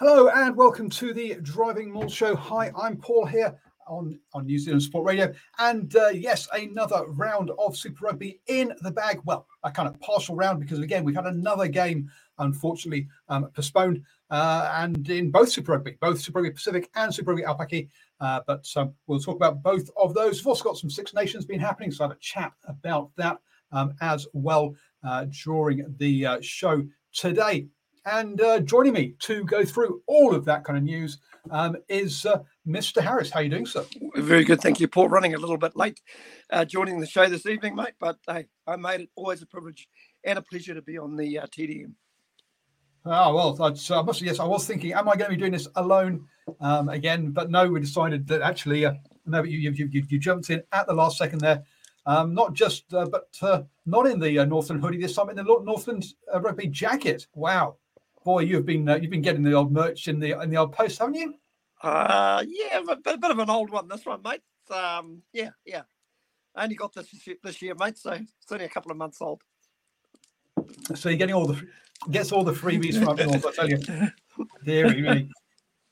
Hello and welcome to the Driving Mall Show. Hi, I'm Paul here on New Zealand Sport Radio. And yes, another round of Super Rugby in the bag. Well, a kind of partial round because, again, we've had another game, unfortunately, postponed. And in both Super Rugby Pacific and Super Rugby Aupaki. But we'll talk about both of those. We've also got some Six Nations been happening, so I have a chat about that as well during the show today. And joining me to go through all of that kind of news is Mr. Harris. How are you doing, sir? Very good. Thank you, Paul. Running a little bit late joining the show this evening, mate. But hey, I made it. Always a privilege and a pleasure to be on the TDM. Oh, well, yes, I was thinking, am I going to be doing this alone again? But no, we decided that actually, you jumped in at the last second there. Not just, but not in the Northland hoodie this time, in the Northland rugby jacket. Wow. Boy, you've been getting the old merch in the old post, haven't you? Yeah, a bit of an old one, this one, mate. Yeah. I only got this year, mate, so it's only a couple of months old. So you're getting all the freebies from up north, I tell you. Deary me.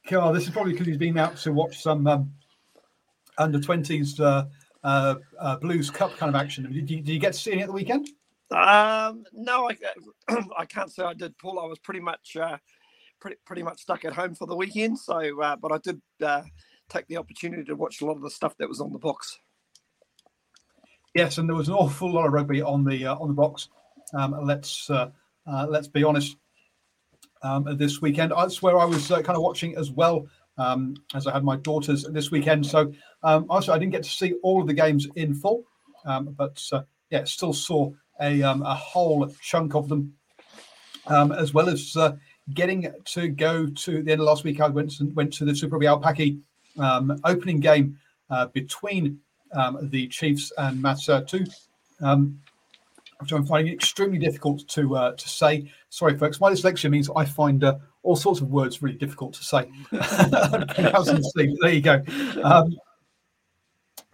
God, this is probably because he's been out to watch some under-20s Blues Cup kind of action. Did you get to see any at the weekend? No, I can't say I did, Paul. I was pretty much stuck at home for the weekend. So, but I did take the opportunity to watch a lot of the stuff that was on the box. Yes, and there was an awful lot of rugby on the box. Let's be honest. This weekend, I swear I was kind of watching as well as I had my daughters this weekend. So, also I didn't get to see all of the games in full, but still saw a whole chunk of them, as well as getting to go to the end of last week. I went to the Super Rugby Aupaki opening game between the Chiefs and Matatū, which I'm finding extremely difficult to say. Sorry, folks, my dyslexia means I find all sorts of words really difficult to say. There you go.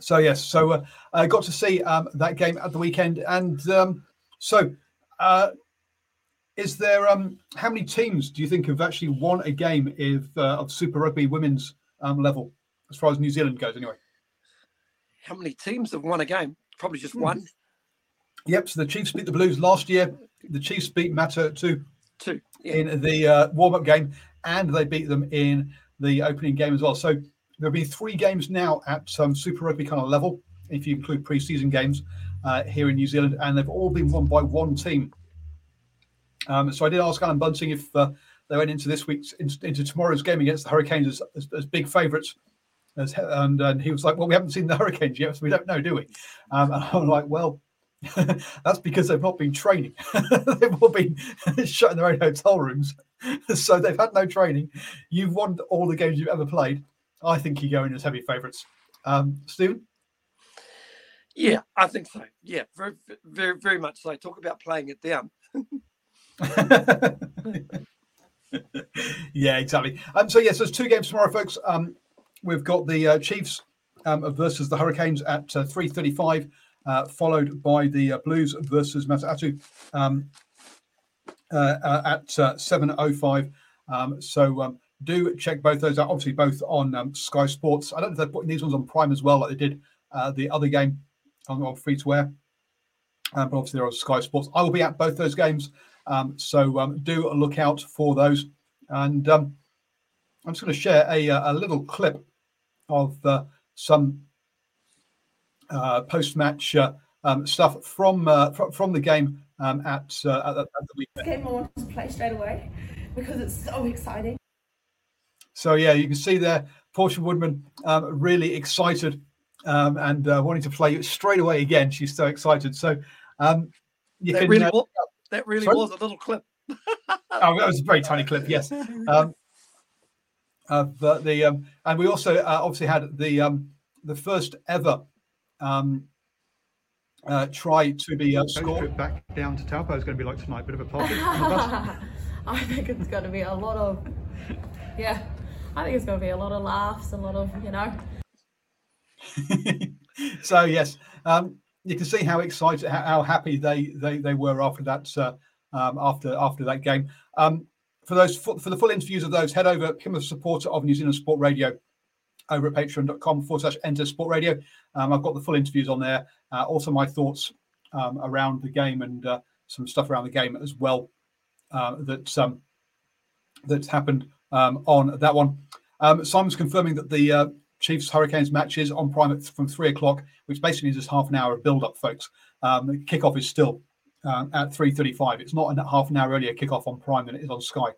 So I got to see that game at the weekend. And is there how many teams do you think have actually won a game of Super Rugby women's level, as far as New Zealand goes, anyway? How many teams have won a game? Probably just one. Yep, so the Chiefs beat the Blues last year. The Chiefs beat Matatū in the warm-up game, and they beat them in the opening game as well. So there'll be three games now at some Super Rugby kind of level, if you include pre-season games here in New Zealand, and they've all been won by one team. So I did ask Alan Bunting if they went into tomorrow's game against the Hurricanes as big favourites, and he was like, "Well, we haven't seen the Hurricanes yet, so we don't know, do we?" And I'm like, "Well, that's because they've not been training. They've all been shut in their own hotel rooms, so they've had no training. You've won all the games you've ever played. I think you go in as heavy favourites." Stephen? Yeah, I think so. Yeah, very, very, very much so. Talk about playing it down. Yeah, exactly. So, yes, there's two games tomorrow, folks. We've got the Chiefs versus the Hurricanes at 3:35, followed by the Blues versus Matatū at 7:05. So do check both those out. Obviously, both on Sky Sports. I don't know if they're putting these ones on Prime as well, like they did the other game on Free to Air. But obviously, they're on Sky Sports. I will be at both those games. So do look out for those. And I'm just going to share a little clip of some post-match stuff from the game at the weekend. This game I wanted to play straight away because it's so exciting. So, yeah, you can see there, Portia Woodman really excited and wanting to play straight away again. She's so excited. So that really was a little clip. That was a very tiny clip, yes. And we also obviously had the first ever try to be scored. Back down to Taupo is going to be like tonight, bit of a party. I think it's going to be a lot of, yeah. I think it's going to be a lot of laughs, a lot of, you know. So yes, you can see how excited, how happy they were after that after that game. For the full interviews of those, head over, become a supporter of New Zealand Sport Radio over at patreon.com/entersportradio. I've got the full interviews on there. Also my thoughts around the game and some stuff around the game as well that's happened on that one. Simon's confirming that the Chiefs-Hurricanes match is on Prime from 3 o'clock, which basically is just half an hour of build-up, folks. The kickoff is still at 3:35. It's not a half an hour earlier kickoff on Prime than it is on Sky.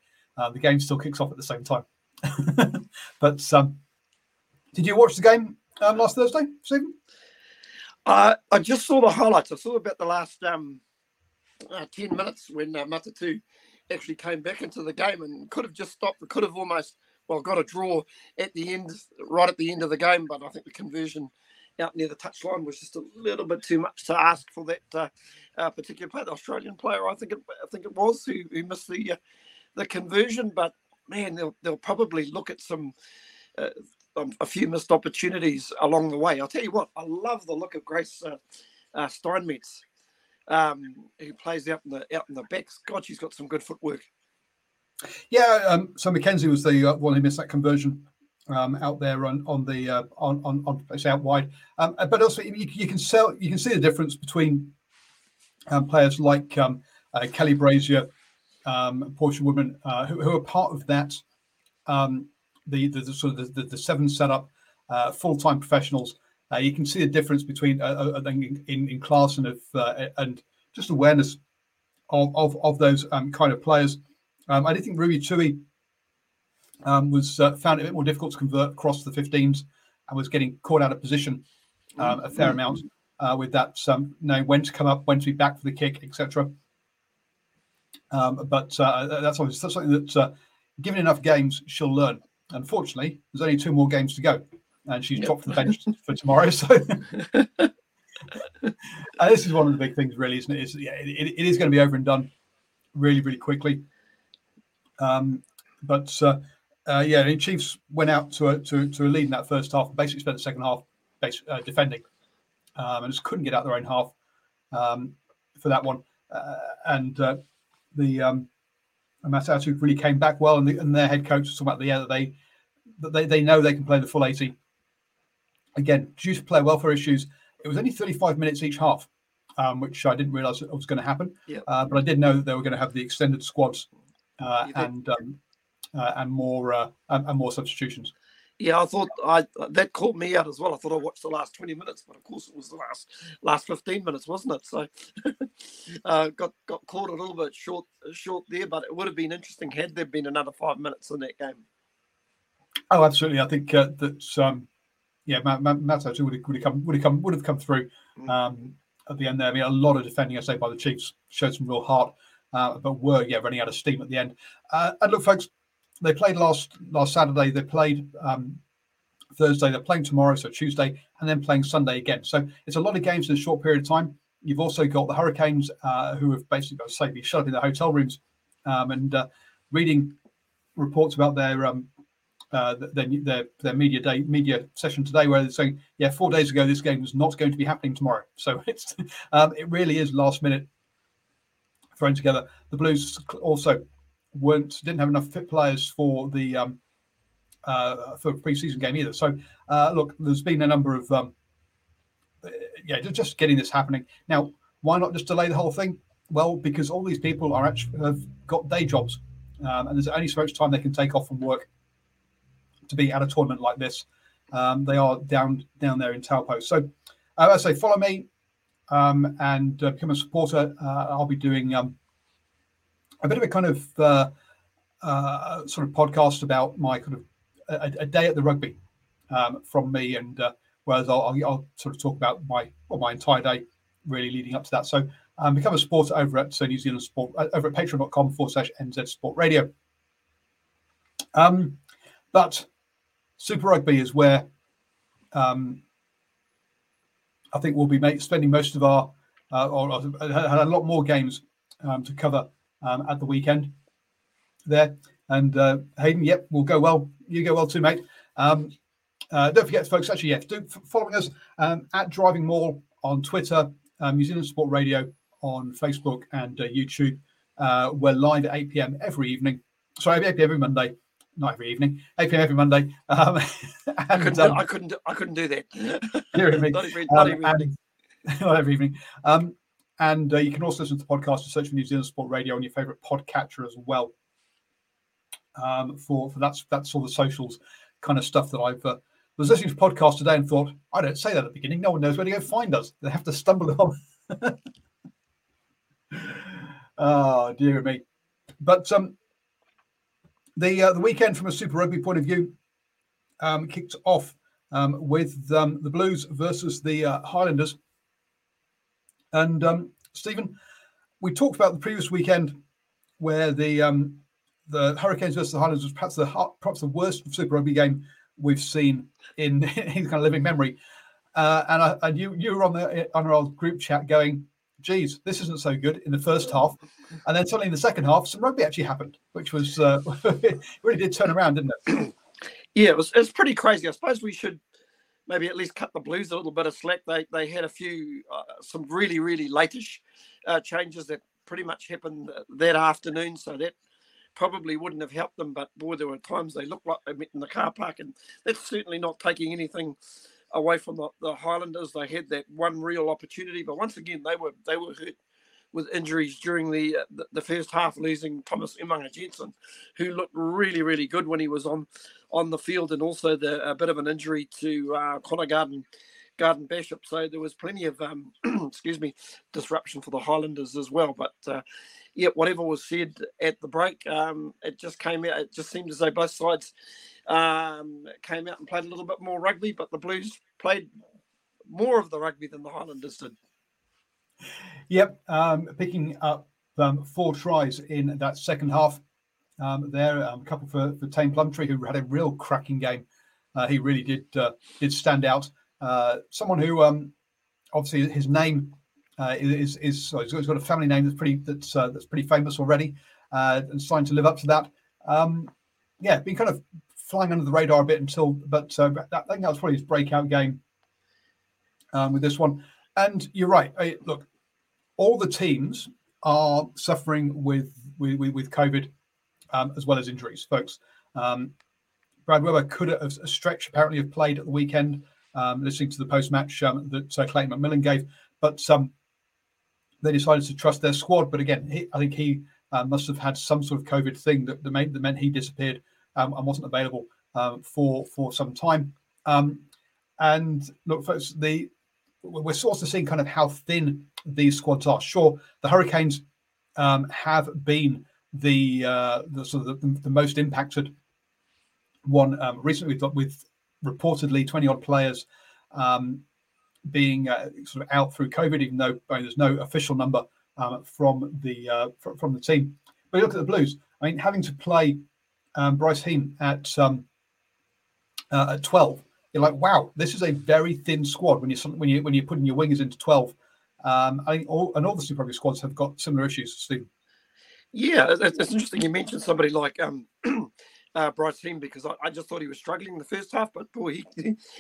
The game still kicks off at the same time. But did you watch the game last Thursday, Stephen? I just saw the highlights. I saw about the last 10 minutes when Matatū actually came back into the game and could have just stopped. Could have almost got a draw at the end, right at the end of the game. But I think the conversion out near the touchline was just a little bit too much to ask for that particular player, the Australian player, I think it was, who missed the conversion. But man, they'll probably look at some a few missed opportunities along the way. I'll tell you what, I love the look of Grace Steinmetz, who plays out in the backs. God, she's got some good footwork. Yeah, so McKenzie was the one who missed that conversion. Out there on it's out wide, but also you can see the difference between players like Kelly Brazier, Portia Woodman, who are part of that the seven setup, full-time professionals. You can see the difference between in class and and just awareness of those kind of players. I do think Ruby Tui was found it a bit more difficult to convert across the 15s and was getting caught out of position a fair amount with that, knowing when to come up, when to be back for the kick, etc. But that's obviously something that, given enough games, she'll learn. Unfortunately, there's only 2 more games to go, and she's dropped from the bench for tomorrow. So this is one of the big things, really, isn't it? It is going to be over and done really, really quickly. But the Chiefs went out to a lead in that first half and basically spent the second half defending and just couldn't get out their own half for that one. And the Matatū really came back well, and their head coach was talking about that they know they can play the full 80. Again, due to player welfare issues, it was only 35 minutes each half, which I didn't realise was going to happen. Yep. But I did know that they were going to have the extended squads and more substitutions. Yeah, I thought that caught me out as well. I thought I watched the last 20 minutes, but of course it was the last 15 minutes, wasn't it? So got caught a little bit short there, but it would have been interesting had there been another 5 minutes in that game. Oh, absolutely. I think Matatū would have come through at the end there. I mean, a lot of defending, I say, by the Chiefs showed some real heart. But were running out of steam at the end. And look, folks, they played last Saturday. They played Thursday. They're playing tomorrow, so Tuesday, and then playing Sunday again. So it's a lot of games in a short period of time. You've also got the Hurricanes, who have basically got to be shut up in their hotel rooms, and reading reports about their their media session today, where they're saying, yeah, 4 days ago this game was not going to be happening tomorrow. So it's it really is last minute thrown together. The Blues also didn't have enough fit players for the for a preseason game either. So look, there's been a number of just getting this happening. Now, why not just delay the whole thing? Well, because all these people are actually have got day jobs, and there's only so much time they can take off from work to be at a tournament like this. They are down there in Taupo. So as I say, follow me and become a supporter. I'll be doing a bit of a kind of sort of podcast about my kind of a day at the rugby from me, and whereas I'll sort of talk about my entire day really leading up to that. So become a supporter over at New Zealand Sport, over at patreon.com/NZ Sport Radio. But Super Rugby is where I think we'll be spending most of our a lot more games to cover at the weekend there. And Hayden, yep, we'll go well. You go well too, mate. Don't forget, folks, actually, yeah, do following us at Driving Maul on Twitter, New Zealand Sport Radio on Facebook and YouTube. We're live at 8 p.m. every evening. Sorry, 8 p.m. every Monday. Not every evening, 8 p.m. every Monday. I couldn't do that. Not every evening. And you can also listen to the podcast and search for New Zealand Sport Radio on your favourite podcatcher as well. For that's all the socials kind of stuff that I've was listening to podcast today and thought, I don't say that at the beginning. No one knows where to go find us. They have to stumble on. Oh, dear me. But the weekend from a Super Rugby point of view kicked off with the Blues versus the Highlanders. And Stephen, we talked about the previous weekend where the Hurricanes versus the Highlanders was perhaps the worst Super Rugby game we've seen in kind of living memory, and you were on our old group chat going, "Geez, this isn't so good." In the first half, and then suddenly in the second half, some rugby actually happened, which was it really did turn around, didn't it? Yeah, it was pretty crazy. I suppose we should maybe at least cut the Blues a little bit of slack. They had a few some really really late-ish changes that pretty much happened that afternoon, so that probably wouldn't have helped them, but boy, there were times they looked like they met in the car park, and that's certainly not taking anything away from the Highlanders. They had that one real opportunity, but once again they were hurt with injuries during the first half, losing Thomas Umaga-Jensen, who looked really really good when he was on the field, and also a bit of an injury to Connor Garden Bashup. So there was plenty of disruption for the Highlanders as well, but whatever was said at the break, it just came out. It just seemed as though both sides came out and played a little bit more rugby, but the Blues played more of the rugby than the Highlanders did. Yep, picking up 4 tries in that second half there, a couple for Tane Plumtree, who had a real cracking game. He really did stand out. Someone who obviously his name he's got a family name that's pretty famous already, and starting to live up to that. Been kind of flying under the radar a bit I think that was probably his breakout game with this one. And you're right. Look, all the teams are suffering with COVID as well as injuries, folks. Brad Weber could have a stretch apparently have played at the weekend, listening to the post-match that Clayton McMillan gave. But they decided to trust their squad. But again, I think he must have had some sort of COVID thing that meant he disappeared and wasn't available for some time. And look, folks, we're also seeing kind of how thin these squads are. Sure, the Hurricanes have been the most impacted one recently, with reportedly 20-odd players being sort of out through COVID, even though there's no official number from the team. But you look at the Blues. I mean, having to play Bryce Hean at 12, you're like, wow, this is a very thin squad when you're putting your wingers into 12. I think all the Super Rugby squads have got similar issues, Steve. Yeah, it's interesting. You mentioned somebody like Bryce Hean, because I just thought he was struggling in the first half, but boy,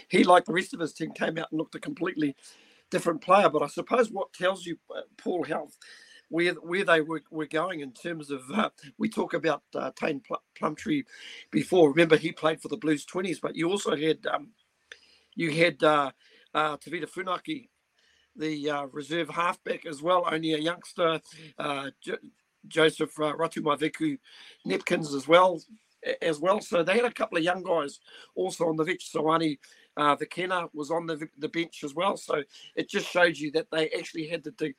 he like the rest of his team came out and looked a completely different player. But I suppose what tells you, Paul, how where they were going in terms of we talk about Tane Plumtree before. Remember, he played for the Blues 20s, but you also had Tavita Funaki, the reserve halfback as well, only a youngster, Joseph Ratumaveku Nepkins as well. So they had a couple of young guys also on the bench. Ioane Vikena was on the bench as well. So it just showed you that they actually had to dig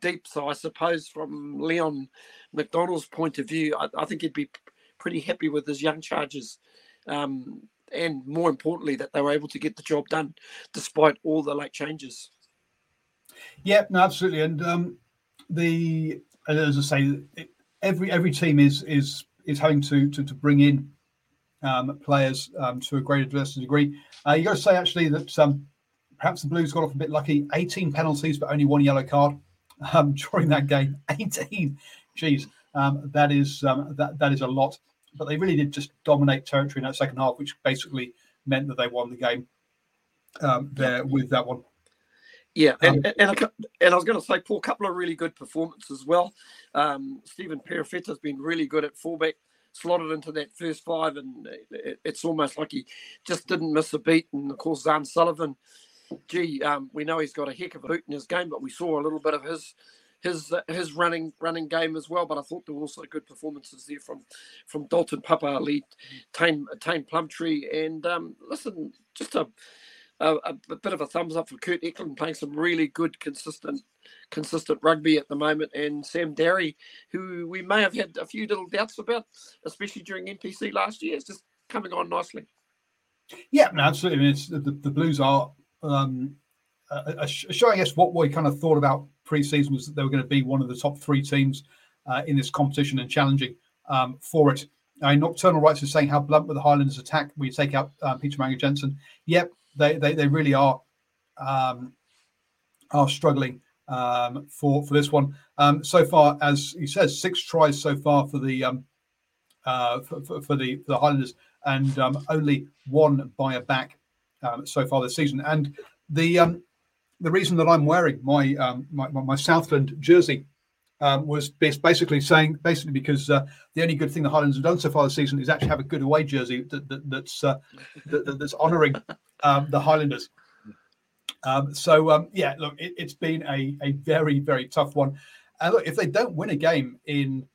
deep. So I suppose from Leon McDonald's point of view, I think he'd be pretty happy with his young charges. And more importantly, that they were able to get the job done despite all the late changes. Yeah, no, absolutely. And as I say, every team is having to bring in players to a greater degree. You got to say actually that perhaps the Blues got off a bit lucky. 18 penalties, but only one yellow card during that game. 18, jeez, that is a lot. But they really did just dominate territory in that second half, which basically meant that they won the game there with that one. Yeah, and I was going to say, Paul, a couple of really good performances as well. Stephen Perofeta has been really good at fullback, slotted into that first five, and it's almost like he just didn't miss a beat. And, of course, Zan Sullivan, we know he's got a heck of a boot in his game, but we saw a little bit of his running game as well. But I thought there were also good performances there from Dalton Papalii, Tane Plumtree, and listen, just a bit of a thumbs up for Kurt Eklund, playing some really good consistent rugby at the moment, and Sam Darry, who we may have had a few little doubts about, especially during NPC last year, is just coming on nicely. Yeah, no, absolutely. I mean, the Blues are showing us what we kind of thought about pre-season, was that they were going to be one of the top three teams in this competition and challenging for it. Nocturnal Rights is saying, how blunt with the Highlanders' attack when you take out Peter Manga Jensen. Yep, they really are struggling for this one. So far, as he says, 6 tries so far for the Highlanders, and only one by a back so far this season. And the reason that I'm wearing my my Southland jersey was basically because the only good thing the Highlanders have done so far this season is actually have a good away jersey that's honouring the Highlanders. Yeah, look, it's been a very, very tough one. And look, if they don't win a game in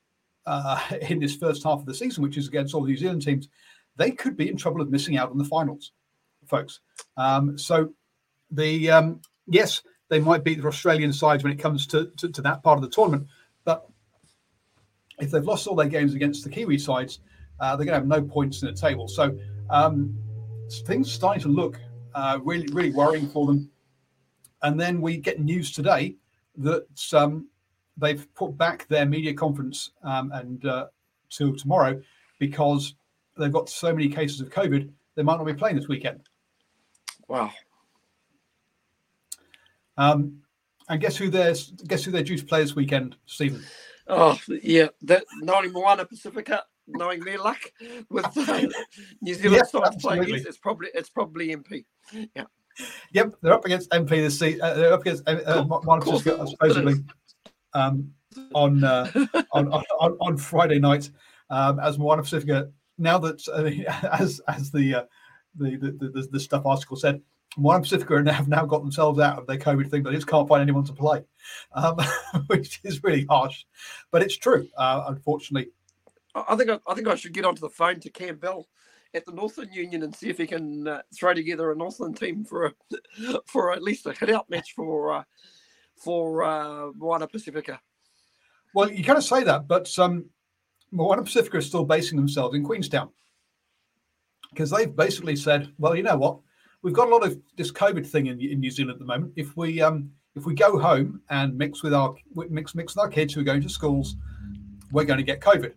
this first half of the season, which is against all the New Zealand teams, they could be in trouble of missing out on the finals, folks. Yes, they might beat the Australian sides when it comes to that part of the tournament, but if they've lost all their games against the Kiwi sides, they're going to have no points in the table. So things starting to look really, really worrying for them. And then we get news today that they've put back their media conference and till tomorrow, because they've got so many cases of COVID, they might not be playing this weekend. Wow. And guess who they're due to play this weekend, Stephen? Oh yeah, that Ngāori Moana Pasifika, knowing their luck with New Zealand side playing, it's probably MP. Yeah. Yep, they're up against MP this season. They're up against Moana Pasifika supposedly on Friday night as Moana Pasifika. Now that as the Stuff article said, Moana Pasifika have now got themselves out of their COVID thing. They just can't find anyone to play, which is really harsh, but it's true. Unfortunately, I think I should get onto the phone to Cam Bell at the Northland Union and see if he can throw together a Northland team for at least a hit-out match for Moana Pasifika. Well, you kind of say that, but Moana Pasifika is still basing themselves in Queenstown, because they've basically said, well, you know what? We've got a lot of this COVID thing in New Zealand at the moment. If we go home and mix with our kids who are going to schools, we're going to get COVID.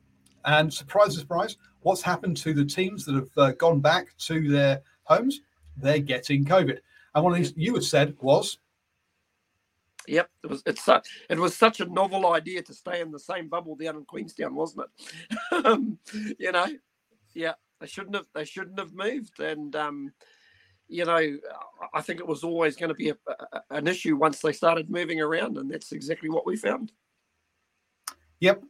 And surprise, surprise, what's happened to the teams that have gone back to their homes? They're getting COVID. And one of these you had said was, yep, it was such a novel idea to stay in the same bubble down in Queenstown, wasn't it? Yeah, they shouldn't have moved. And you know, I think it was always going to be an issue once they started moving around, and that's exactly what we found. Yep.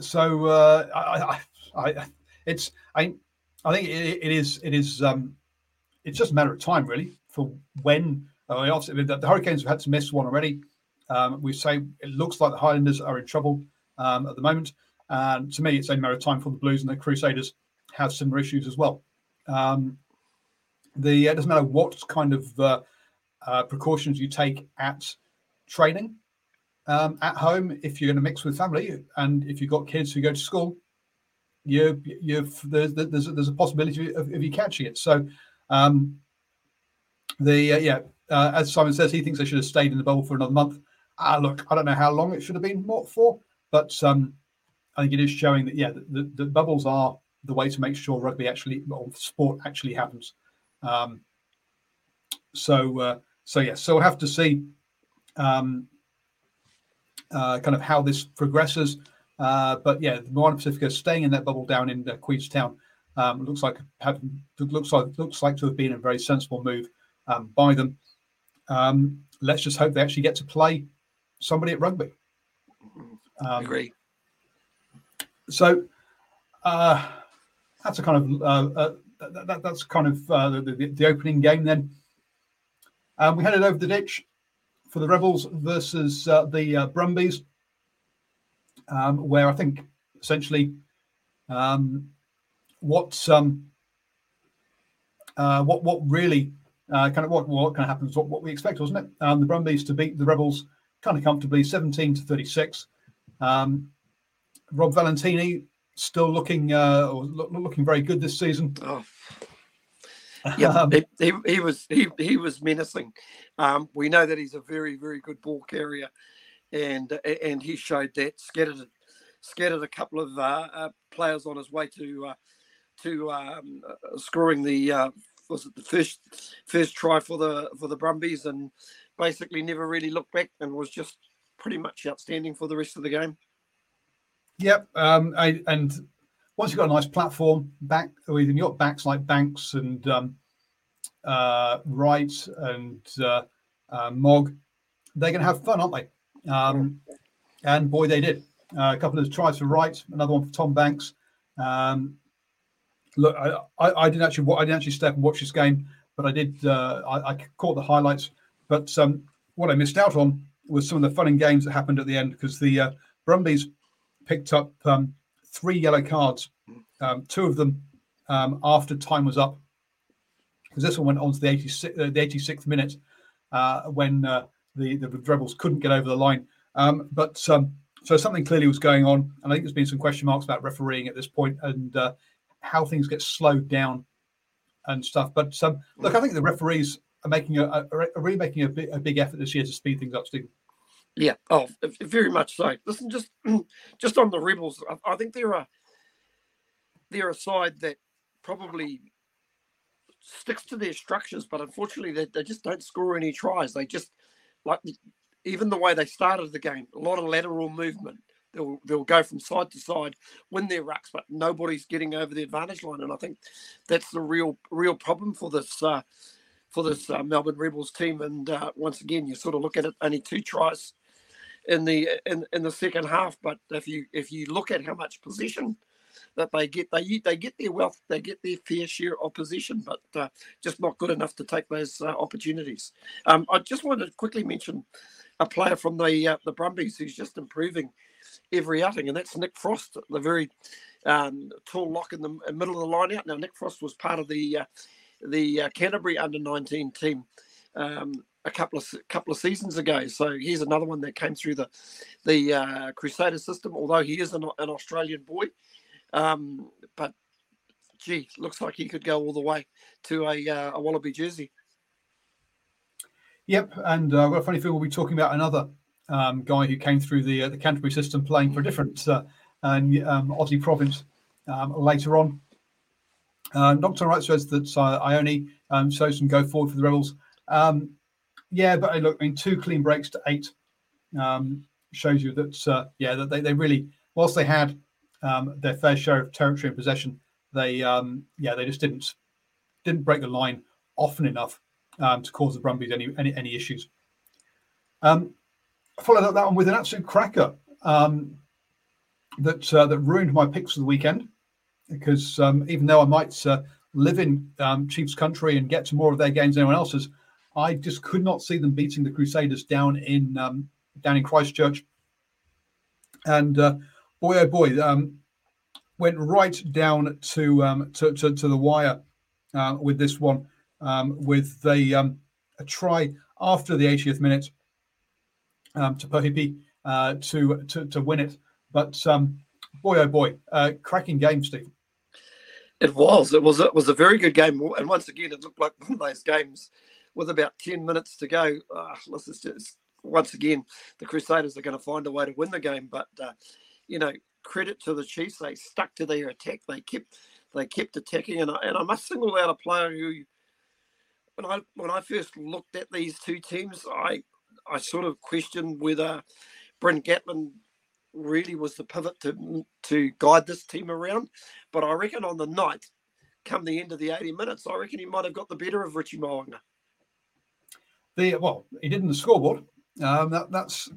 So I think it's just a matter of time, really, for when. Obviously, the Hurricanes have had to miss one already. We say it looks like the Highlanders are in trouble at the moment. And to me, it's a matter of time for the Blues, and the Crusaders have similar issues as well. It doesn't matter what kind of precautions you take at training, at home, if you're going to mix with family, and if you've got kids who go to school, there's a possibility of you catching it. So, as Simon says, he thinks they should have stayed in the bubble for another month. Look, I don't know how long it should have been for, but I think it is showing that, the bubbles are the way to make sure rugby sport actually happens. So we'll have to see kind of how this progresses. But yeah, the Moana Pacifica staying in that bubble down in Queenstown looks like to have been a very sensible move by them. Let's just hope they actually get to play somebody at rugby. I agree. So that's a kind of the opening game. Then we headed over the ditch for the Rebels versus the Brumbies, where I think essentially what we expect, wasn't it? The Brumbies to beat the Rebels kind of comfortably, 17-36. Rob Valentini still looking very good this season. Oh. Yeah, he was menacing. We know that he's a very, very good ball carrier, and he showed that. Scattered a couple of players on his way to scoring the was it the first try for the Brumbies, and basically never really looked back and was just pretty much outstanding for the rest of the game. Yep, and once you've got a nice platform back, with your backs like Banks and Wright and Mogg, they're going to have fun, aren't they? And boy, they did. A couple of tries for Wright, another one for Tom Banks. Look, I didn't actually step and watch this game, but I did. I caught the highlights, but what I missed out on was some of the fun and games that happened at the end, because the Brumbies picked up 3 yellow cards, 2 of them after time was up, because this one went on to the 86th minute when the Rebels couldn't get over the line. So something clearly was going on, and I think there's been some question marks about refereeing at this point and how things get slowed down and stuff. But look, I think the referees are really making a big effort this year to speed things up, Stephen. Yeah, very much so. Listen, just on the Rebels, I think they're a side that probably sticks to their structures, but unfortunately they just don't score any tries. They just, like, even the way they started the game, a lot of lateral movement. They'll go from side to side, win their rucks, but nobody's getting over the advantage line, and I think that's the real problem for this. Melbourne Rebels team, and once again, you sort of look at it, only 2 tries in the second half. But if you look at how much possession that they get their fair share of possession, but just not good enough to take those opportunities. I just wanted to quickly mention a player from the Brumbies who's just improving every outing, and that's Nick Frost, the very tall lock in the middle of the line out. Now, Nick Frost was part of the Canterbury under-19 team a couple of seasons ago. So he's another one that came through the Crusader system, although he is an Australian boy. But, gee, looks like he could go all the way to a Wallaby jersey. Yep, and I've got a funny feeling we'll be talking about another guy who came through the Canterbury system playing for a different Aussie province later on. Dr. Wright says that Ioni shows some go forward for the Rebels. But look, I mean, 2 clean breaks to 8 shows you that, that they really, whilst they had their fair share of territory and possession, they just didn't break the line often enough to cause the Brumbies any issues. I followed up that one with an absolute cracker that ruined my picks for the weekend, because even though I might live in Chiefs country and get to more of their games than anyone else's, I just could not see them beating the Crusaders down in Christchurch. And boy, oh boy, went right down to the wire with this one, with a try after the 80th minute to Perhipi to win it. But boy, oh boy, cracking game, Steve. It was a very good game, and once again, it looked like one of those games with about 10 minutes to go. Once again, the Crusaders are going to find a way to win the game, but credit to the Chiefs, they stuck to their attack. They kept attacking, and I must single out a player who, when I first looked at these two teams, I sort of questioned whether Bryn Gatlin really was the pivot to guide this team around. But I reckon on the night, come the end of the 80 minutes, I reckon he might have got the better of Richie Moanga. He did in the scoreboard. That's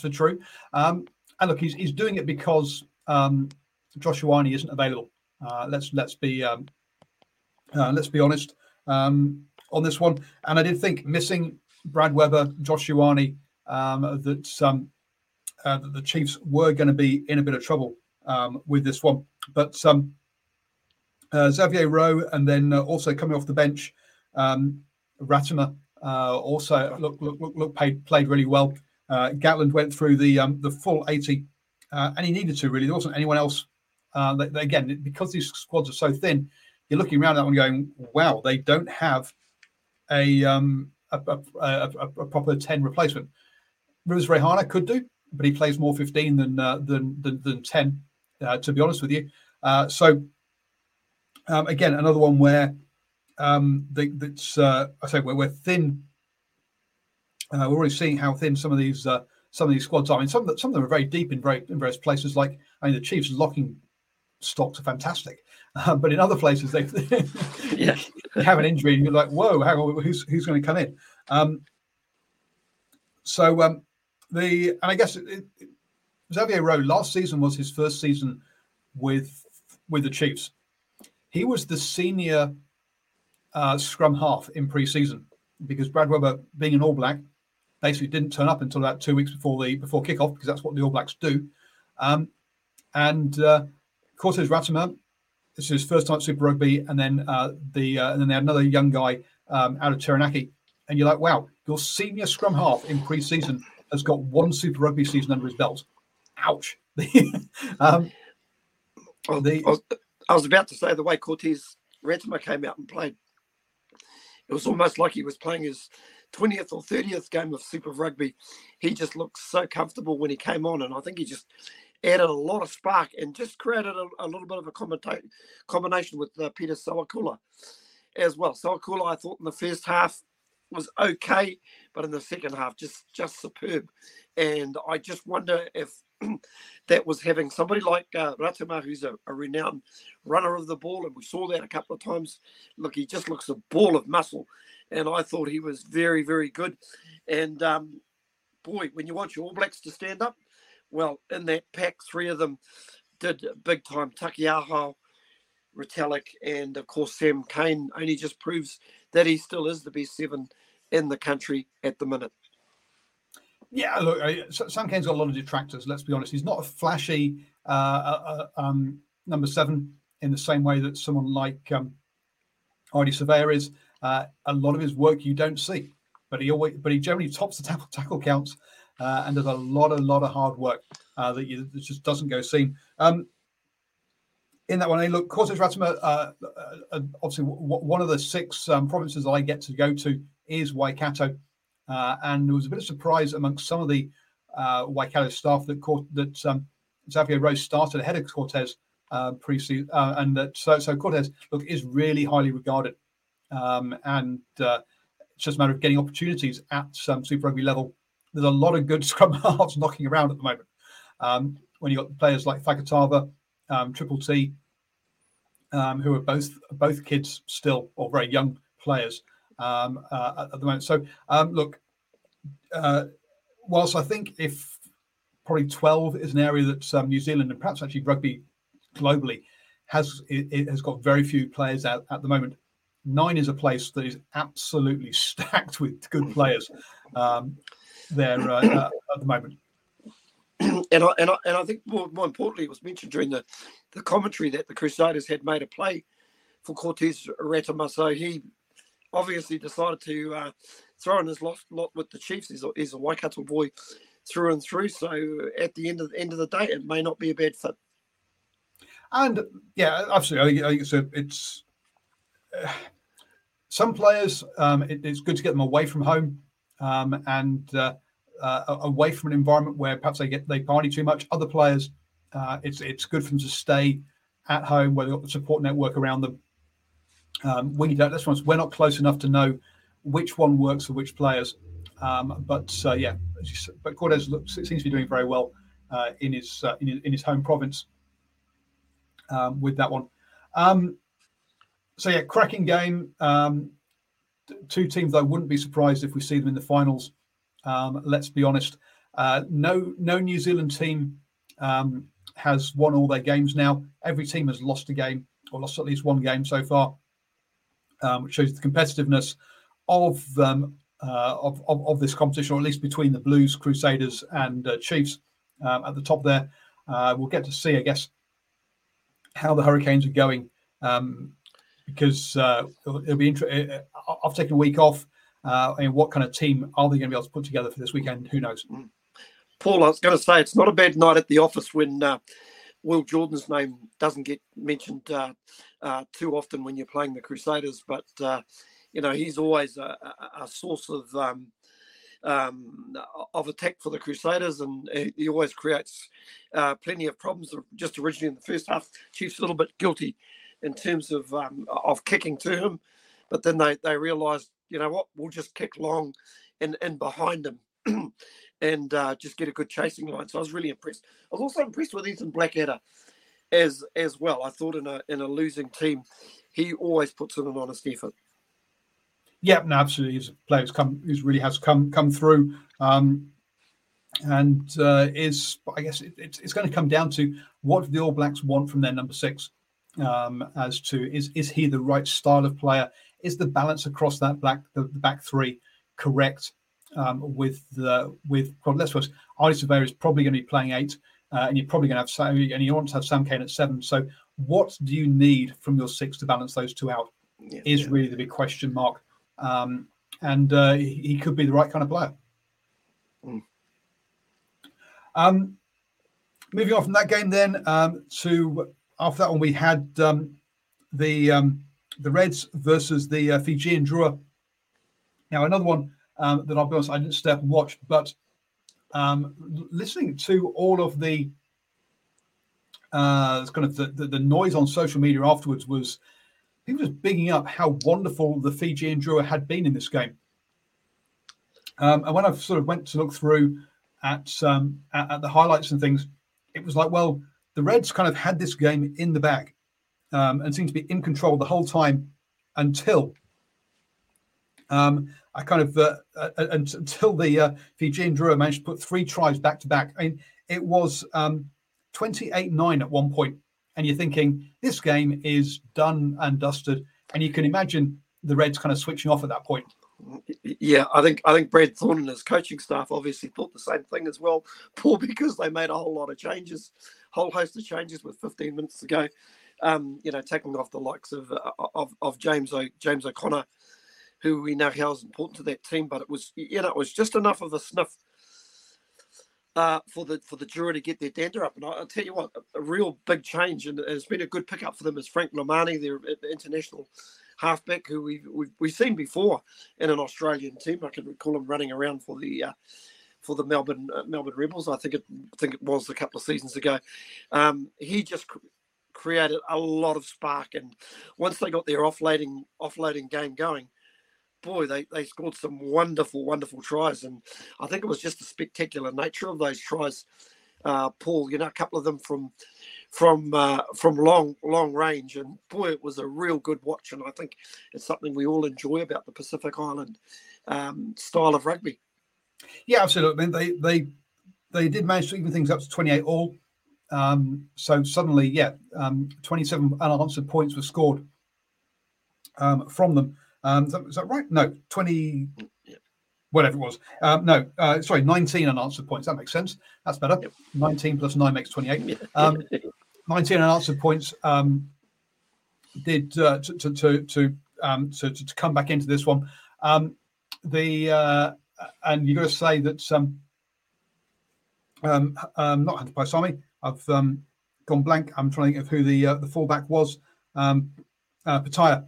for true. And look, he's doing it because Josh Ioane isn't available. Let's be honest on this one. And I did think missing Brad Weber, Josh Ioane, that the Chiefs were going to be in a bit of trouble with this one. But Xavier Rowe, and then also coming off the bench, Ratima also played really well. Gatland went through the full 80, and he needed to, really. There wasn't anyone else. Again, because these squads are so thin, you're looking around at that one going, wow, they don't have a proper 10 replacement. Rivers Rehana could do, but he plays more 15 than 10, to be honest with you. So, again, another one where we're thin. We're already seeing how thin some of these squads are. I mean, some of them are very deep in various places. Like, the Chiefs' locking stocks are fantastic, but in other places they have an injury and you're like, whoa, who's going to come in? I guess Xavier Rowe last season was his first season with the Chiefs. He was the senior scrum half in pre-season, because Brad Weber, being an All Black, basically didn't turn up until about 2 weeks before kickoff, because that's what the All Blacks do. And Cortez Ratima, this is his first time at Super Rugby, and then they had another young guy out of Taranaki, and you're like, wow, your senior scrum half in pre-season has got one Super Rugby season under his belt. Ouch. I was about to say, the way Cortez Ratima came out and played, it was almost like he was playing his 20th or 30th game of Super Rugby. He just looked so comfortable when he came on, and I think he just added a lot of spark and just created a little bit of a combination with Pita Sowakula as well. Sowakula, I thought, in the first half was okay, but in the second half, just superb. And I just wonder if that was having somebody like Ratima, who's a renowned runner of the ball, and we saw that a couple of times. Look, he just looks a ball of muscle, and I thought he was very, very good. And, boy, when you want your All Blacks to stand up, well, in that pack, three of them did big time. Takiaho, Retallick, and, of course, Sam Kane only just proves that he still is the best seven in the country at the minute. Yeah, look, Sam Kane's got a lot of detractors, let's be honest. He's not a flashy number seven in the same way that someone like Artie Surveyor is. A lot of his work you don't see, but he generally tops the tackle counts and does a lot of hard work that just doesn't go seen. In that one, Cortez Ratima, obviously one of the six provinces I get to go to is Waikato. And there was a bit of surprise amongst some of the Waikato staff that Xavier Rose started ahead of Cortez pre-season, and that so Cortez is really highly regarded, and it's just a matter of getting opportunities at Super Rugby level. There's a lot of good scrum halves knocking around at the moment. When you got players like Fakatava, Triple T, who are both kids still, or very young players at the moment. So look, whilst I think if probably 12 is an area that New Zealand and perhaps actually rugby globally has got very few players out at the moment, 9 is a place that is absolutely stacked with good players there at the moment. And I think more importantly, it was mentioned during the commentary that the Crusaders had made a play for Cortez Ratima, so he obviously decided to throw in his lot with the Chiefs. He's a Waikato boy through and through, so at the end of the day, it may not be a bad fit. And yeah, absolutely. I think it's some players. It's good to get them away from home and away from an environment where perhaps they party too much. Other players, it's good for them to stay at home where they've got the support network around them. We're not close enough to know which one works for which players. But Cortez seems to be doing very well in his home province with that one. Cracking game. Two teams I wouldn't be surprised if we see them in the finals. Let's be honest. No New Zealand team has won all their games now. Every team has lost a game or lost at least one game so far, which shows the competitiveness of this competition, or at least between the Blues, Crusaders, and Chiefs at the top there. We'll get to see, I guess, how the Hurricanes are going because it'll be interesting. I've taken a week off. And what kind of team are they going to be able to put together for this weekend? Who knows? Paul, I was going to say, it's not a bad night at the office when Will Jordan's name doesn't get mentioned too often when you're playing the Crusaders. But, he's always a source of attack for the Crusaders, and he always creates plenty of problems. Just originally in the first half, Chiefs a little bit guilty in terms of kicking to him. But then they realised, you know what, we'll just kick long and behind him and just get a good chasing line. So I was really impressed. I was also impressed with Ethan Blackadder as well. I thought in a losing team, he always puts in an honest effort. Yeah, no, absolutely. He's a player who really has come through and is, I guess, it's going to come down to what the All Blacks want from their number 6 as to is he the right style of player? Is the balance across that the back three correct? Let's suppose Artie Surveyor is probably going to be playing 8, and you're probably going to have Sam Kane at 7. So, what do you need from your 6 to balance those two out? Yeah, really the big question mark, and he could be the right kind of player. Mm. Moving on from that game, then to after that one, we had the Reds versus the Fijian Drua. Now, another one that I'll be honest, I didn't stay up and watch, but listening to all of the kind of the noise on social media afterwards was people just bigging up how wonderful the Fijian Drua had been in this game. And when I sort of went to look through at the highlights and things, it was like, well, the Reds kind of had this game in the bag. And seemed to be in control the whole time until until the Fijian Drua managed to put 3 tries back to back. I mean, it was 28-9 at one point, and you're thinking this game is done and dusted, and you can imagine the Reds kind of switching off at that point. Yeah, I think Brad Thorne and his coaching staff obviously thought the same thing as well, Paul, because they made a whole host of changes with 15 minutes to go. Tackling off the likes of James O'Connor, who we know how is important to that team, but it was just enough of a sniff for the Drua to get their dander up. And I'll tell you what, a real big change, and it's been a good pickup for them, is Frank Lomani, their international halfback, who we've seen before in an Australian team. I can recall him running around for the Melbourne Rebels. I think it was a couple of seasons ago. He just created a lot of spark, and once they got their offloading game going, boy, they scored some wonderful tries. And I think it was just the spectacular nature of those tries, Paul, a couple of them from from long range, and boy, it was a real good watch. And I think it's something we all enjoy about the Pacific Island style of rugby. Yeah, absolutely. I mean, they did manage to even things up to 28 all. So suddenly, 27 unanswered points were scored from them. Is that right? No, 20, whatever it was. 19 unanswered points. That makes sense. That's better. 19 plus 9 makes 28. 19 unanswered points did to come back into this one. And you've got to say that not Hunter Paisami. I've gone blank. I'm trying to think of who the fullback was. Pataya.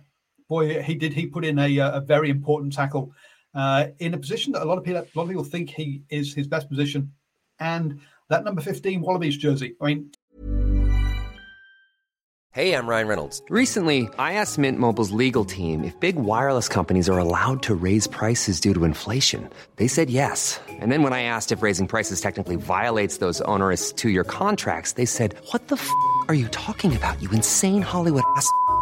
Boy, he put in a very important tackle in a position that a lot of people think he is his best position, and that number 15 Wallabies jersey. I mean. Hey, I'm Ryan Reynolds. Recently, I asked Mint Mobile's legal team if big wireless companies are allowed to raise prices due to inflation. They said yes. And then when I asked if raising prices technically violates those onerous two-year contracts, they said, what the f*** are you talking about, you insane Hollywood ass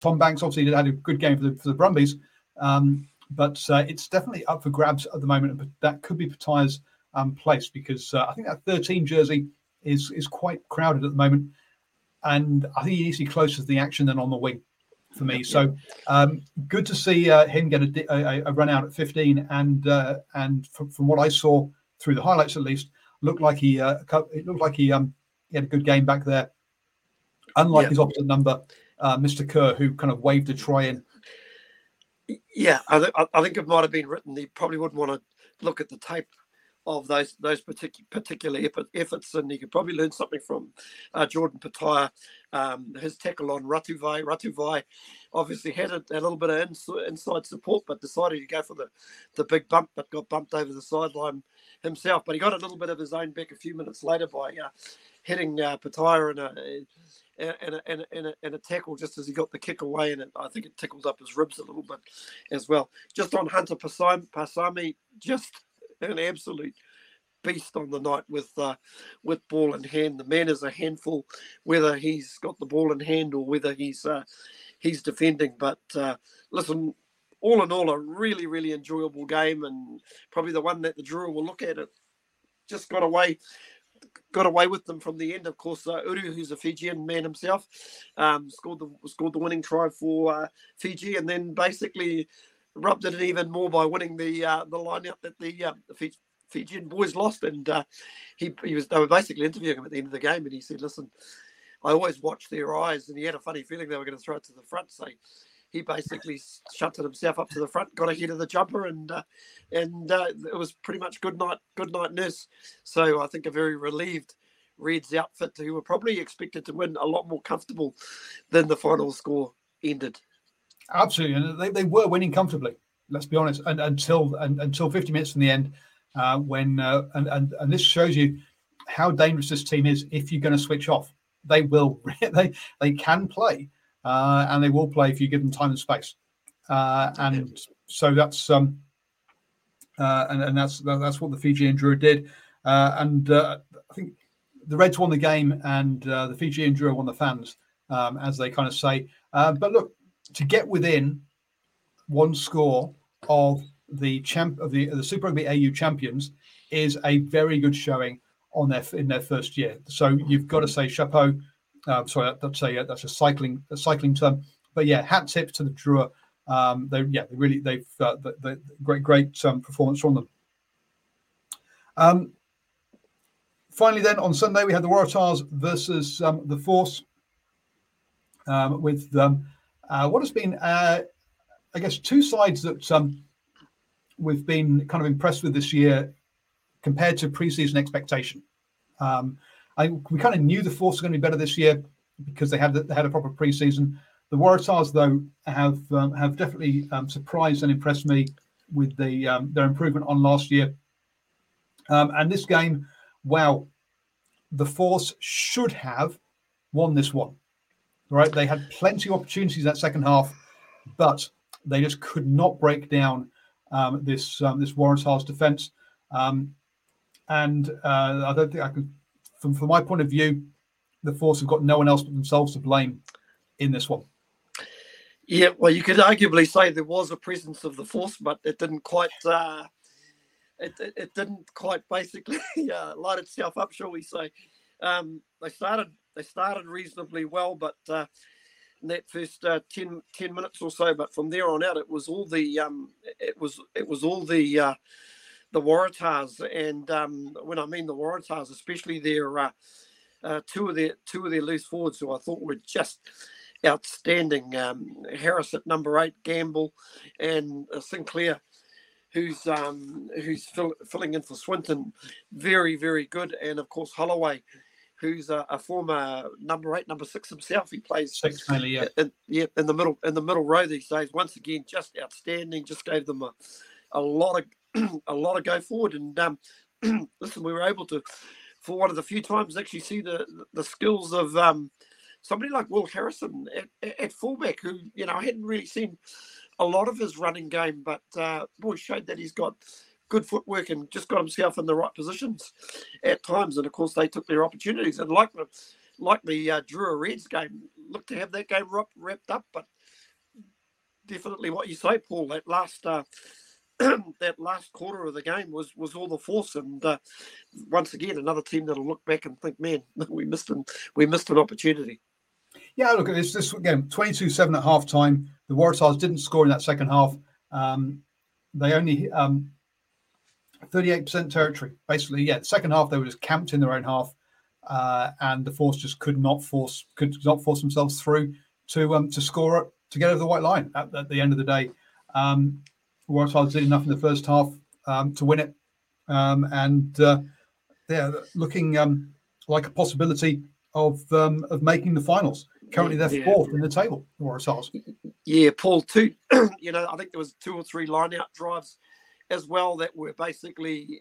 Tom Banks obviously had a good game for the Brumbies, but it's definitely up for grabs at the moment. But that could be Pataya's place, because I think that 13 jersey is quite crowded at the moment, and I think he needs to be closer to the action than on the wing for me. So good to see him get a run out at 15, and from what I saw through the highlights at least, it looked like he had a good game back there. Unlike his opposite number. Mr. Kerr, who kind of waved a try in. Yeah, I think it might have been written. He probably wouldn't want to look at the tape of those particular efforts, and he could probably learn something from Jordan Pataya, his tackle on Ratuvai. Ratuvai obviously had a little bit of inside support, but decided to go for the big bump, but got bumped over the sideline himself. But he got a little bit of his own back a few minutes later by hitting Pataya in a tackle just as he got the kick away, and I think it tickled up his ribs a little bit as well. Just on Hunter Paisami, just an absolute beast on the night with ball in hand. The man is a handful, whether he's got the ball in hand or whether he's defending. But listen, all in all, a really, really enjoyable game, and probably the one that the Drua will look at. It just got away with them from the end. Of course, Uru, who's a Fijian man himself, scored the winning try for Fiji, and then basically rubbed it in even more by winning the line out that the Fijian boys lost. And they were basically interviewing him at the end of the game, and he said, listen, I always watch their eyes, and he had a funny feeling they were going to throw it to the front, so he basically shunted himself up to the front, got ahead of the jumper, and it was pretty much good night, nurse. So I think a very relieved Reds outfit, who were probably expected to win, a lot more comfortable than the final score ended. Absolutely, and they were winning comfortably. Let's be honest, until 50 minutes from the end, when this shows you how dangerous this team is. If you're going to switch off, they will. They can play. And they will play if you give them time and space, and so that's that's what the Fijian Drua did, and I think the Reds won the game, and the Fijian Drua won the fans, as they kind of say. But look, to get within one score of the champ of the Super Rugby AU champions is a very good showing in their first year. So you've got to say chapeau. That's a cycling term, but hat tips to the Drua. They've great performance from them. Finally, then, on Sunday, we had the Waratahs versus the Force with what has been, I guess, two sides that we've been kind of impressed with this year compared to preseason expectation. We kind of knew the Force were going to be better this year because they had a proper preseason. The Waratahs, though, have definitely surprised and impressed me with their improvement on last year. And this game, wow, the Force should have won this one. Right? They had plenty of opportunities that second half, but they just could not break down this Waratahs defence. I don't think I can. From my point of view, the Force have got no one else but themselves to blame in this one. Yeah, well, you could arguably say there was a presence of the Force, but it didn't quite. It didn't quite basically light itself up, shall we say? They started reasonably well, but in that first 10 minutes or so. But from there on out, it was all the the Waratahs, and when I mean the Waratahs, especially their two of their loose forwards, who I thought were just outstanding. Harris at number 8, Gamble, and Sinclair, who's filling in for Swinton, very, very good. And of course Holloway, who's a former number 8, number 6 himself. He plays 6 mainly, yeah. In the middle row these days. Once again, just outstanding. Just gave them a lot of go forward. And listen, we were able to, for one of the few times, actually see the skills of somebody like Will Harrison at fullback, who, you know, I hadn't really seen a lot of his running game, but boy, showed that he's got good footwork and just got himself in the right positions at times. And of course, they took their opportunities. And like the Drua Reds game, looked to have that game wrapped up. But definitely, what you say, Paul, that last. That last quarter of the game was all the Force, and once again, another team that'll look back and think, "Man, we missed an opportunity." Yeah, look at this again. 22-7 at halftime. The Waratahs didn't score in that second half. They only 38% territory, basically. Yeah, the second half they were just camped in their own half, and the Force just could not force themselves through to score to get over the white line at the end of the day. Waratahs did enough in the first half to win it, and they're looking like a possibility of making the finals. Currently, they're fourth in the table. The Waratahs. Yeah, Paul. Too, you know, I think there was 2 or 3 line-out drives as well that were basically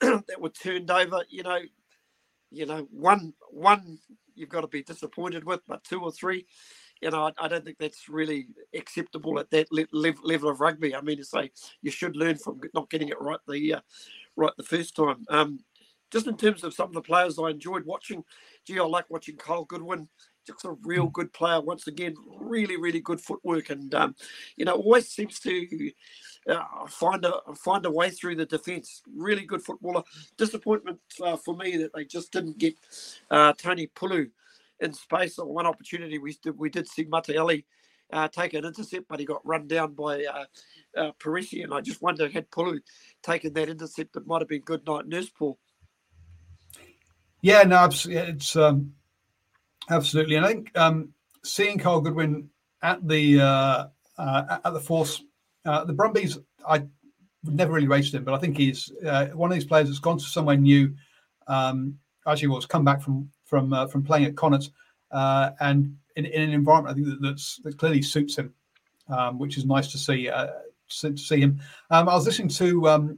that were turned over. You know, one you've got to be disappointed with, but 2 or 3. You know, I don't think that's really acceptable at that level of rugby. I mean, to say you should learn from not getting it right the first time. Just in terms of some of the players I enjoyed watching, I like watching Kyle Goodwin. Just a real good player. Once again, really, really good footwork. And, you know, always seems to find a way through the defence. Really good footballer. Disappointment for me that they just didn't get Tony Pulu in space. On one opportunity, we did see Mataeli take an intercept, but he got run down by Parisi, and I just wonder, had Pulu taken that intercept, it might have been good night nurse, Paul. Yeah, no, it's absolutely. And I think seeing Carl Goodwin at the Force, the Brumbies, I never really rated him, but I think he's one of these players that's gone to somewhere new. Actually, come back from playing at Connaught and in an environment, I think that clearly suits him, which is nice to see. I was listening to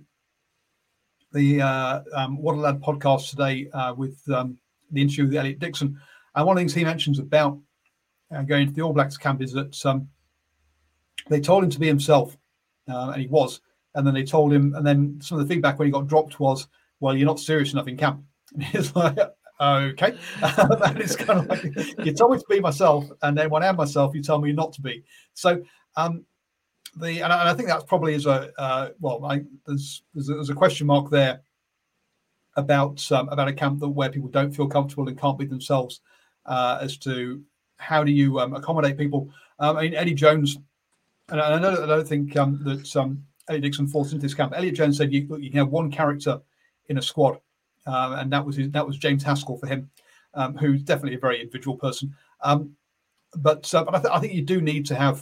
the Waterlad podcast today with the interview with Elliot Dixon, and one of the things he mentions about going to the All Blacks camp is that they told him to be himself, and he was, and then they told him, and then some of the feedback when he got dropped was, "Well, you're not serious enough in camp." And he's like, okay, and it's kind of like, you told me to be myself, and then when I am myself, you tell me not to be. So, I think that's probably is a there's a question mark there about a camp where people don't feel comfortable and can't be themselves, as to how do you accommodate people. I mean, Eddie Jones, and I don't think that Eddie Dixon falls into this camp. Elliot Jones said you can have one character in a squad. and that was James Haskell for him, who's definitely a very individual person. But I think you do need to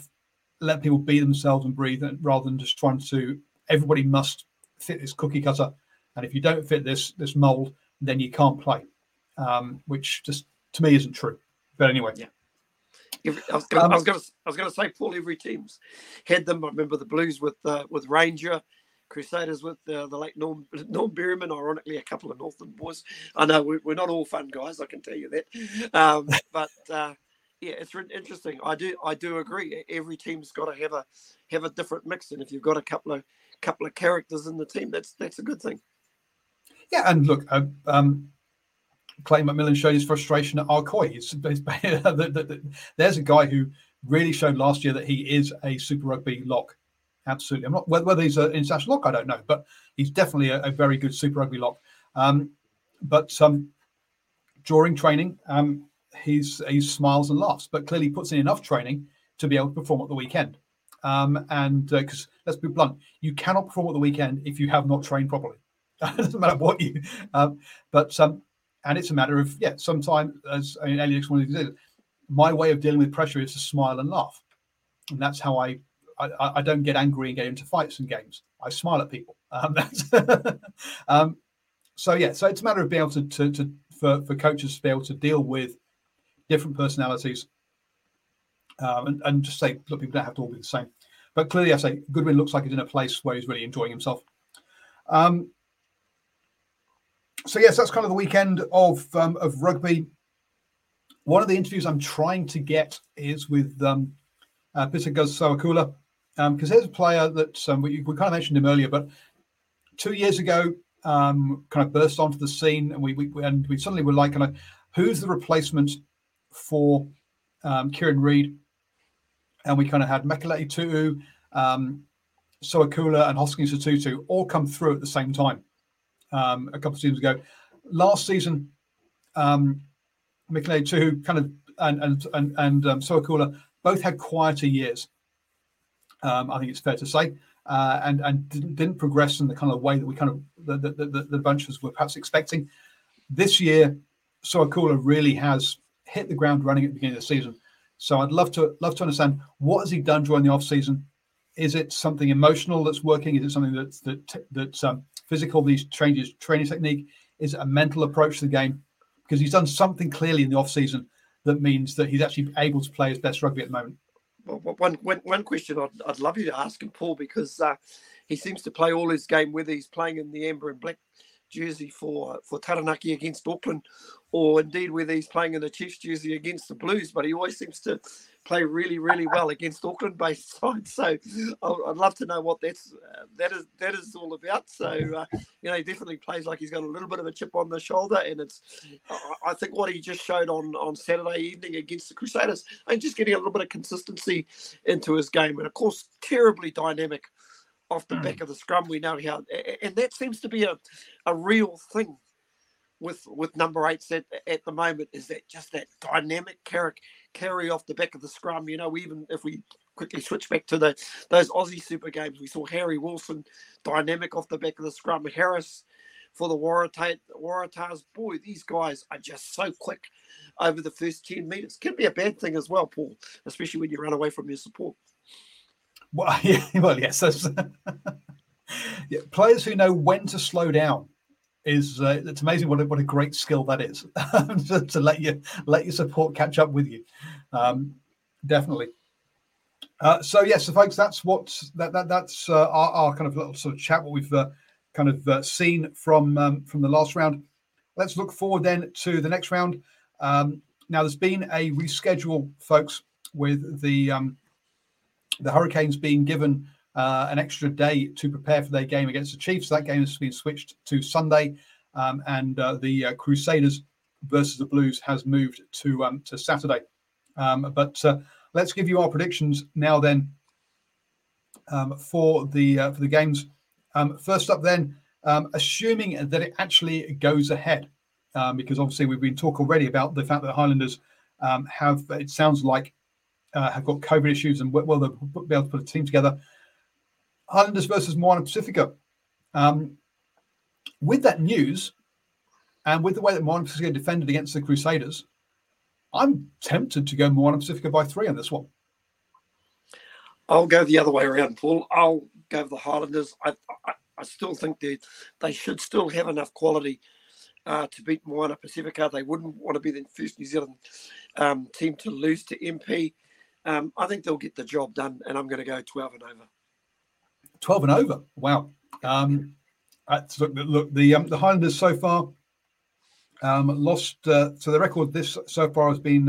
let people be themselves and breathe, rather than just trying to. Everybody must fit this cookie cutter, and if you don't fit this mold, then you can't play, which just to me isn't true. But anyway, yeah. I was going to say Paul, every team's had them. I remember the Blues with Ranger, Crusaders with the late Norm Berryman, ironically a couple of Northland boys. I know we're not all fun guys, I can tell you that. Yeah, it's interesting. I do agree. Every team's got to have a different mix, and if you've got a couple of characters in the team, that's a good thing. Yeah, and look, Clayton McMillan showed his frustration at Arcoy. There's a guy who really showed last year that he is a Super Rugby lock. Absolutely. I'm not whether he's an international lock, I don't know, but he's definitely a very good Super Rugby lock. But during training, he smiles and laughs, but clearly puts in enough training to be able to perform at the weekend. Because let's be blunt, you cannot perform at the weekend if you have not trained properly. It doesn't matter what you. And it's a matter of sometimes, as Alex wanted to do, my way of dealing with pressure is to smile and laugh, and that's how I don't get angry and get into fights and games. I smile at people. So it's a matter of being able to for coaches to be able to deal with different personalities, and just say, look, people don't have to all be the same. But clearly, I say Goodwin looks like he's in a place where he's really enjoying himself. So that's kind of the weekend of rugby. One of the interviews I'm trying to get is with Pita Sowakula, because there's a player that we kind of mentioned him earlier, but 2 years ago kind of burst onto the scene, and we suddenly were like, who's the replacement for Kieran Reid? And we kind of had Makaleti Tu'u, Sowakula, and Hoskins Tutu all come through at the same time. A couple of seasons ago, last season, Makaleti Tu'u kind of and Sowakula both had quieter years. I think it's fair to say, and didn't progress in the kind of way that we kind of the bunches were perhaps expecting. This year, Sowakula really has hit the ground running at the beginning of the season. So I'd love to understand, what has he done during the off season? Is it something emotional that's working? Is it something that's physical, these changes, training technique? Is it a mental approach to the game? Because he's done something clearly in the off-season that means that he's actually able to play his best rugby at the moment. Well, one question I'd love you to ask him, Paul, because he seems to play all his game, whether he's playing in the amber and black jersey for Taranaki against Auckland, or indeed whether he's playing in the Chiefs jersey against the Blues, but he always seems to play really, really well against Auckland-based sides. So I'd love to know what that is all about. So he definitely plays like he's got a little bit of a chip on the shoulder, and it's, I think, what he just showed on Saturday evening against the Crusaders, and just getting a little bit of consistency into his game, and of course terribly dynamic off the back of the scrum. We know how, and that seems to be a real thing with number 8s at the moment, is that just that dynamic carry off the back of the scrum. Even if we quickly switch back to those Aussie Super games, we saw Harry Wilson dynamic off the back of the scrum. Harris for the Waratahs, boy, these guys are just so quick over the first 10 metres. Can be a bad thing as well, Paul, especially when you run away from your support. Well, yes. Players who know when to slow down. It's amazing what a great skill that is to let your support catch up with you, definitely. So folks, that's that's our kind of little sort of chat, what we've seen from the last round. Let's look forward then to the next round. Now there's been a reschedule, folks, with the Hurricanes being given an extra day to prepare for their game against the Chiefs. That game has been switched to Sunday, and the Crusaders versus the Blues has moved to Saturday. But let's give you our predictions now then for the games. First up then, assuming that it actually goes ahead, because obviously we've been talking already about the fact that Highlanders have got COVID issues, and well, they'll be able to put a team together. Highlanders versus Moana Pacifica. With that news, And with the way that Moana Pacifica defended against the Crusaders, I'm tempted to go Moana Pacifica by 3 on this one. I'll go the other way around, Paul. I'll go the Highlanders. I still think they should still have enough quality to beat Moana Pacifica. They wouldn't want to be the first New Zealand team to lose to MP. I think they'll get the job done, and I'm going to go 12 and over. 12 and over? Wow. The Highlanders so far lost. So the record this so far has been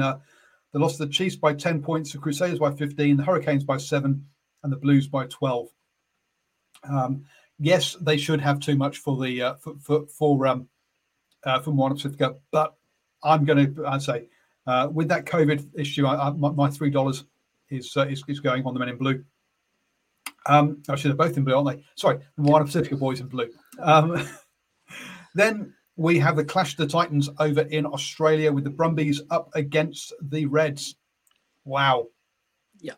they lost the Chiefs by 10 points, the Crusaders by 15, the Hurricanes by 7, and the Blues by 12. Yes, they should have too much for the for Moana Pacifica, but I'm going to say with that COVID issue, my $3 is going on the men in blue. Actually, they're both in blue, aren't they? Sorry, the Moana Pacifica boys in blue. Then we have the Clash of the Titans over in Australia with the Brumbies up against the Reds. Wow. Yeah.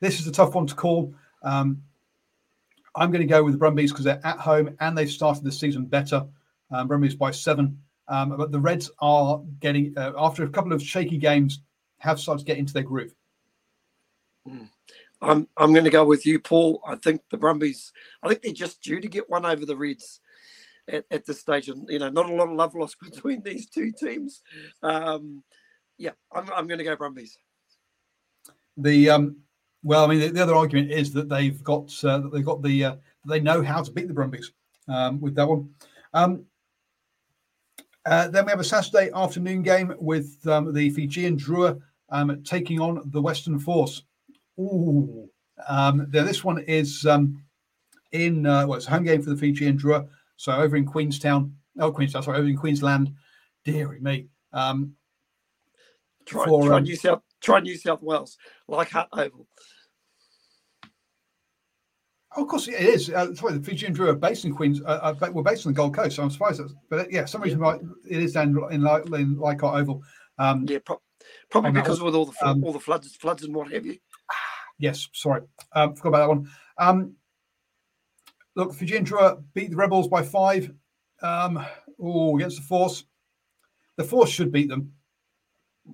This is a tough one to call. I'm going to go with the Brumbies because they're at home and they've started the season better. Brumbies by 7. But the Reds are getting, after a couple of shaky games, have started to get into their groove. Mm. I'm going to go with you, Paul. I think the Brumbies, I think they're just due to get one over the Reds at this stage. And, you know, not a lot of love lost between these two teams. I'm going to go Brumbies. The other argument is that they know how to beat the Brumbies with that one. Then we have a Saturday afternoon game with the Fijian Drua taking on the Western Force. Ooh, this one is it's a home game for the Fijian Drua, so over in over in Queensland. Deary me. Try New South Wales, like Hart Oval. Oh, of course it is. The Fijian Drua are based in based on the Gold Coast, so I'm surprised. It is down in Leichhardt Oval. Probably because with all the floods and what have you. Yes, sorry. Forgot about that one. Look, Fijian Drua beat the Rebels by 5. Against the Force. The Force should beat them.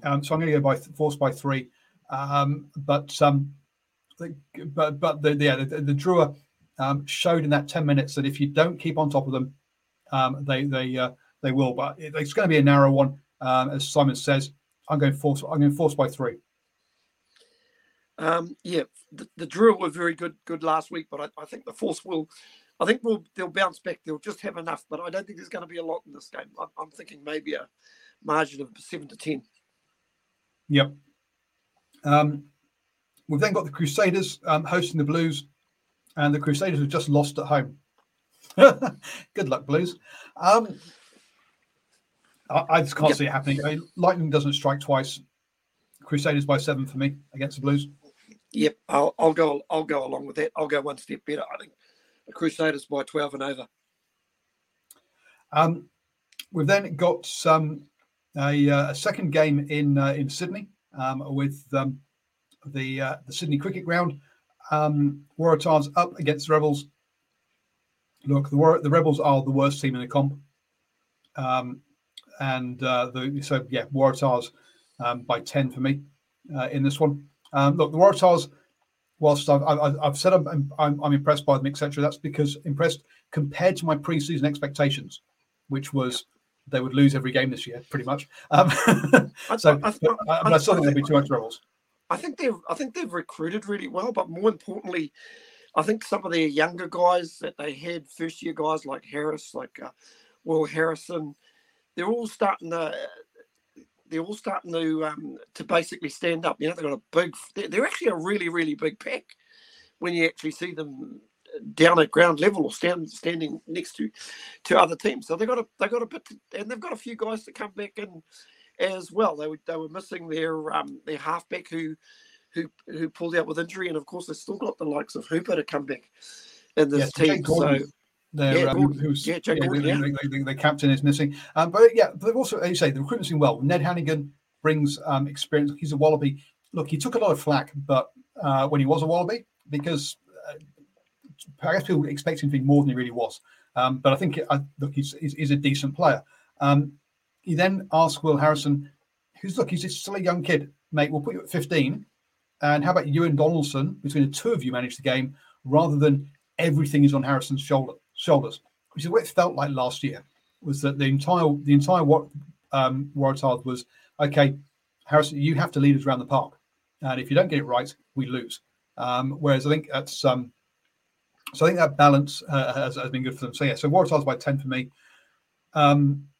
So I'm going to go by Force by 3. The Drua showed in that 10 minutes that if you don't keep on top of them, they will. But it's going to be a narrow one, as Simon says. I'm going Force by 3. The Drua were very good last week, but I think the Force will. I think they'll bounce back. They'll just have enough, but I don't think there's going to be a lot in this game. I'm thinking maybe a margin of 7-10. Yep. We've then got the Crusaders hosting the Blues, and the Crusaders have just lost at home. Good luck, Blues. I just can't see it happening. I mean, lightning doesn't strike twice. Crusaders by 7 for me against the Blues. Yep, I'll go along with that. I'll go one step better. I think the Crusaders by 12 and over. We've then got a second game in Sydney with the Sydney Cricket Ground. Waratahs up against the Rebels. Look, the Rebels are the worst team in the comp, Waratahs. By 10 for me in this one. The Waratahs, whilst I've said I'm impressed by them, etc., that's because impressed compared to my preseason expectations, which was they would lose every game this year, pretty much. I still think they'll be too much Rebels. I think they've recruited really well, but more importantly, I think some of their younger guys that they had, first-year guys like Harris, like Will Harrison, they're all starting to to basically stand up. You know, they've got they're actually a really, really big pack when you actually see them down at ground level or standing next to other teams. So they got a bit, and they've got a few guys to come back in as well. They were missing their halfback who pulled out with injury, and of course they've still got the likes of Hooper to come back in this team. So. The captain is missing. But also, as you say, the recruitment's been well. Ned Hannigan brings experience. He's a Wallaby. Look, he took a lot of flack, but when he was a Wallaby, because I guess people expect him to be more than he really was. But I think, he's a decent player. He then asked Will Harrison, he's still a young kid, mate, we'll put you at 15. And how about you and Donaldson, between the two of you, manage the game rather than everything is on Harrison's shoulders, which is what it felt like last year, was that the entire Waratahs was, okay, Harrison, you have to lead us around the park. And if you don't get it right, we lose. Whereas I think that's... So I think that balance has been good for them. So yeah, so Waratahs by 10 for me. Finally,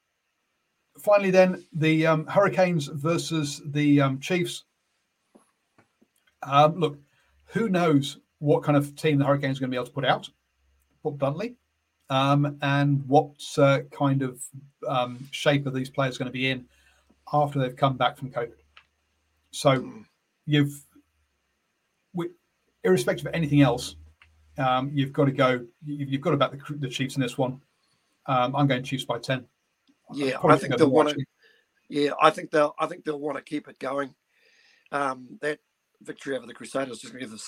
then the Hurricanes versus the Chiefs. Look, who knows what kind of team the Hurricanes are going to be able to put out, put bluntly, and what kind of shape are these players going to be in after they've come back from COVID. So irrespective of anything else. You've got to back the Chiefs in this one. I'm going Chiefs by 10. Yeah, I think they'll want to keep it going. That victory over the Crusaders is just going to give them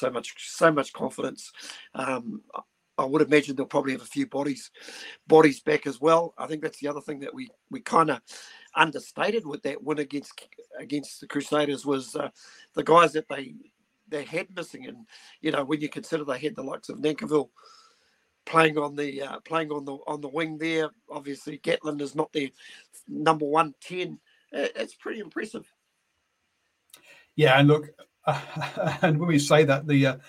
so much confidence. I would imagine they'll probably have a few bodies back as well. I think that's the other thing that we kind of understated with that win against the Crusaders was the guys that they had missing, and when you consider they had the likes of Nankerville playing on the playing on the wing there. Obviously, Gatlin is not their number 110. It's pretty impressive. Yeah, and look, and when we say that, the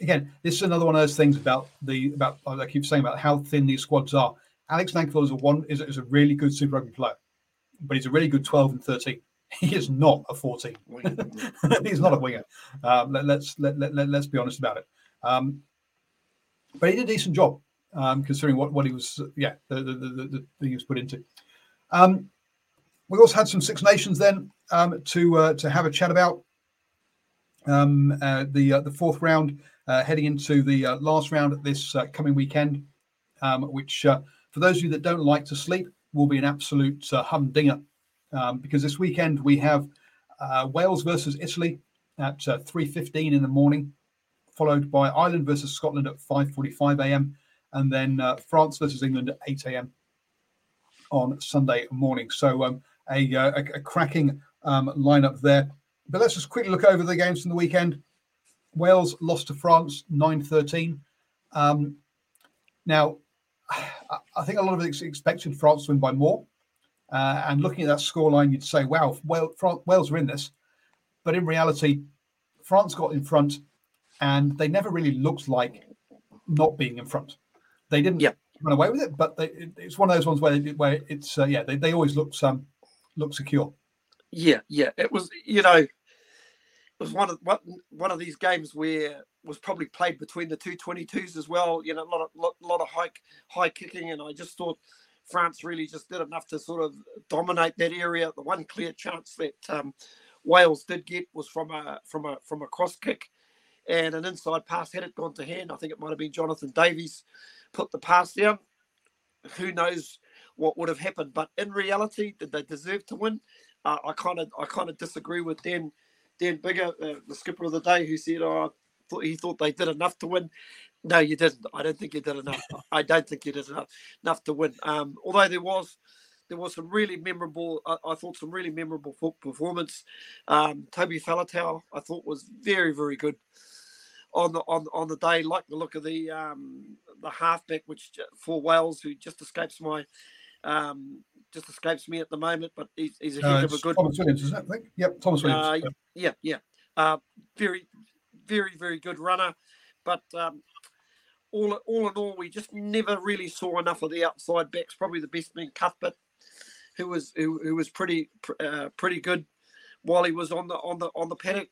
again, this is another one of those things about I keep saying about how thin these squads are. Alex Nankerville is a really good Super Rugby player, but he's a really good 12 and 13. He is not a 14. He's not a winger. Let's be honest about it. But he did a decent job, considering what he was. Yeah, the thing he was put into. We also had some Six Nations then to have a chat about. The fourth round, heading into the last round at this coming weekend, which for those of you that don't like to sleep will be an absolute humdinger. Because this weekend we have Wales versus Italy at 3:15 in the morning, followed by Ireland versus Scotland at 5:45 a.m. and then France versus England at 8 a.m. on Sunday morning. So a cracking lineup there. But let's just quickly look over the games from the weekend. Wales lost to France 9-13. Now, I think a lot of us expected France to win by more. And looking at that scoreline, you'd say, wow, Wales are in this. But in reality, France got in front and they never really looked like not being in front. They didn't run away with it, but it's one of those ones where it's, they always look secure. Yeah. It was, it was one of these games where was probably played between the two 22s as well. You know, a lot of high kicking, and I just thought, France really just did enough to sort of dominate that area. The one clear chance that Wales did get was from a cross kick and an inside pass. Had it gone to hand, I think it might have been Jonathan Davies put the pass down. Who knows what would have happened? But in reality, did they deserve to win? I kind of disagree with Dan Biggar, the skipper of the day, who said, he thought they did enough to win. No, you didn't. I don't think you did enough. enough to win. Although there was some really memorable. I thought some really memorable performance. Toby Faletau, I thought, was very, very good on the day. Like the look of the halfback, which for Wales, who just escapes me at the moment, but he's a heck of a good. Thomas Williams, isn't it? I think. Yep, Thomas Williams. Very, very, very good runner, but. All in all, we just never really saw enough of the outside backs. Probably the best man, Cuthbert, who was pretty good while he was on the paddock.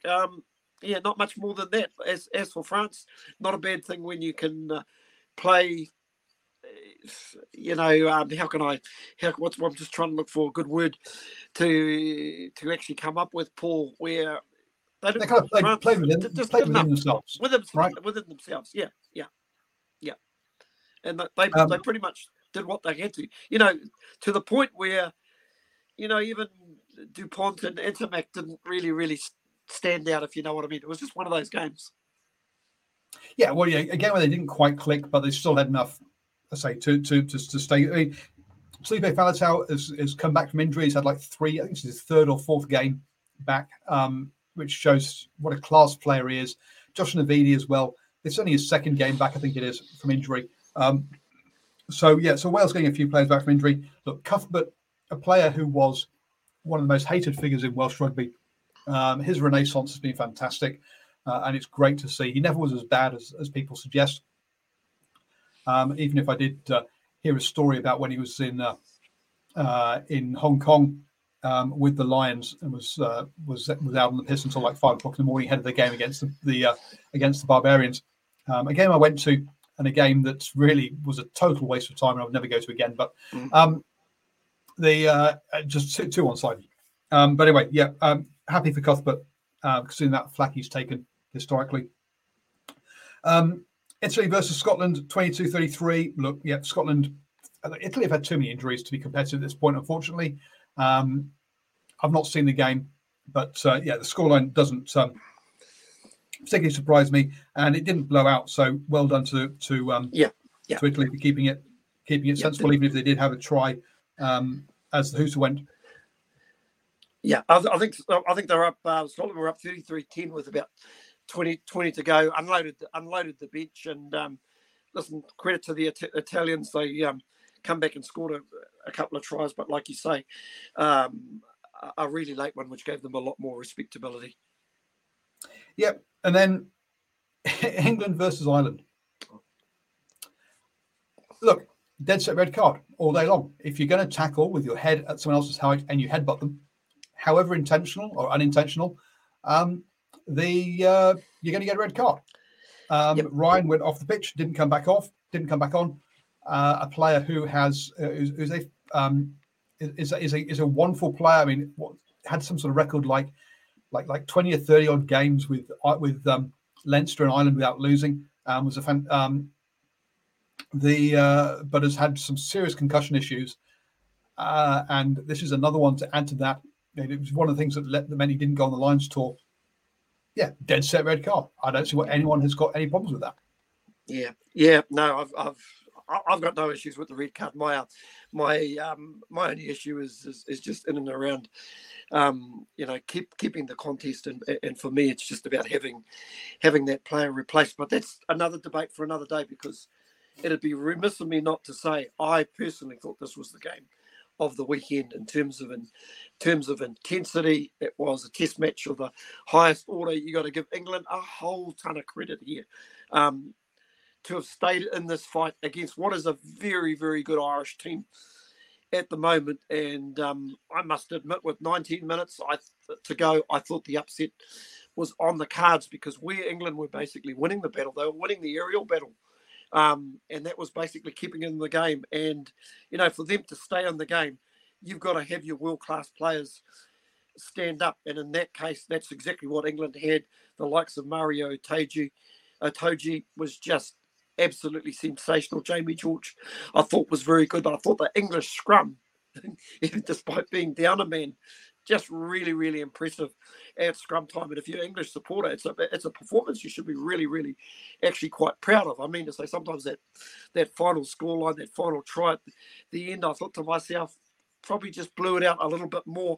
Not much more than that. As for France, not a bad thing when you can play. I'm just trying to look for a good word to actually come up with, Paul. Where they kind of play within themselves. Yeah, and they pretty much did what they had to, to the point where, even DuPont and Intermac didn't really stand out, if you know what I mean. It was just one of those games. Yeah, well, yeah. Again, where they didn't quite click, but they still had enough, I say, to stay. I mean, Felipe Faletau has come back from injury. He's had like three. I think it's his third or fourth game back, which shows what a class player he is. Josh Navidi as well. It's only his second game back, I think it is, from injury. So Wales getting a few players back from injury. Look, Cuthbert, a player who was one of the most hated figures in Welsh rugby. His renaissance has been fantastic, and it's great to see. He never was as bad as people suggest. Even if I did hear a story about when he was in Hong Kong with the Lions and was out on the piss until like 5 o'clock in the morning, ahead of the game against the Barbarians, a game I went to, and a game that really was a total waste of time and I would never go to again. But just two on side. But anyway, yeah, happy for Cuthbert, considering that flack he's taken historically. Italy versus Scotland, 22-33. Look, yeah, Scotland, Italy have had too many injuries to be competitive at this point, unfortunately. I've not seen the game, but the scoreline doesn't particularly surprise me, and it didn't blow out. So well done to Italy for keeping it sensible, even if they did have a try as the Hooter went. Yeah, I think they're up. Scotland were up 33-10 with about 20 to go. Unloaded the bench, and listen, credit to the Italians. They come back and scored a couple of tries, but like you say, a really late one, which gave them a lot more respectability. Yep, and then England versus Ireland. Look, dead set red card all day long. If you're going to tackle with your head at someone else's height and you headbutt them, however intentional or unintentional, you're going to get a red card. Ryan went off the pitch, didn't come back off, didn't come back on. A player who has is a wonderful player. I mean, had some sort of record like 20 or 30 odd games with Leinster and Ireland without losing. Was a fan. But has had some serious concussion issues, and this is another one to add to that. It was one of the things that many didn't go on the Lions tour. Yeah, dead set red card. I don't see what anyone has got any problems with that. Yeah. No, I've got no issues with the red card. My only issue is just in and around, keeping the contest. And for me, it's just about having that player replaced. But that's another debate for another day, because it'd be remiss of me not to say I personally thought this was the game of the weekend in terms of intensity. It was a test match of the highest order. You got to give England a whole ton of credit here. To have stayed in this fight against what is a very, very good Irish team at the moment. And I must admit, with 19 minutes to go, I thought the upset was on the cards, because where England were basically winning the battle, they were winning the aerial battle. And that was basically keeping in the game. And, for them to stay in the game, you've got to have your world-class players stand up. And in that case, that's exactly what England had. The likes of Mario Otoji was just absolutely sensational. Jamie George, I thought, was very good, but I thought the English scrum, despite being down a man, just really, really impressive at scrum time. And if you're an English supporter, it's a performance you should be really, really actually quite proud of. I mean to say, sometimes that final scoreline, that final try at the end, I thought to myself, probably just blew it out a little bit more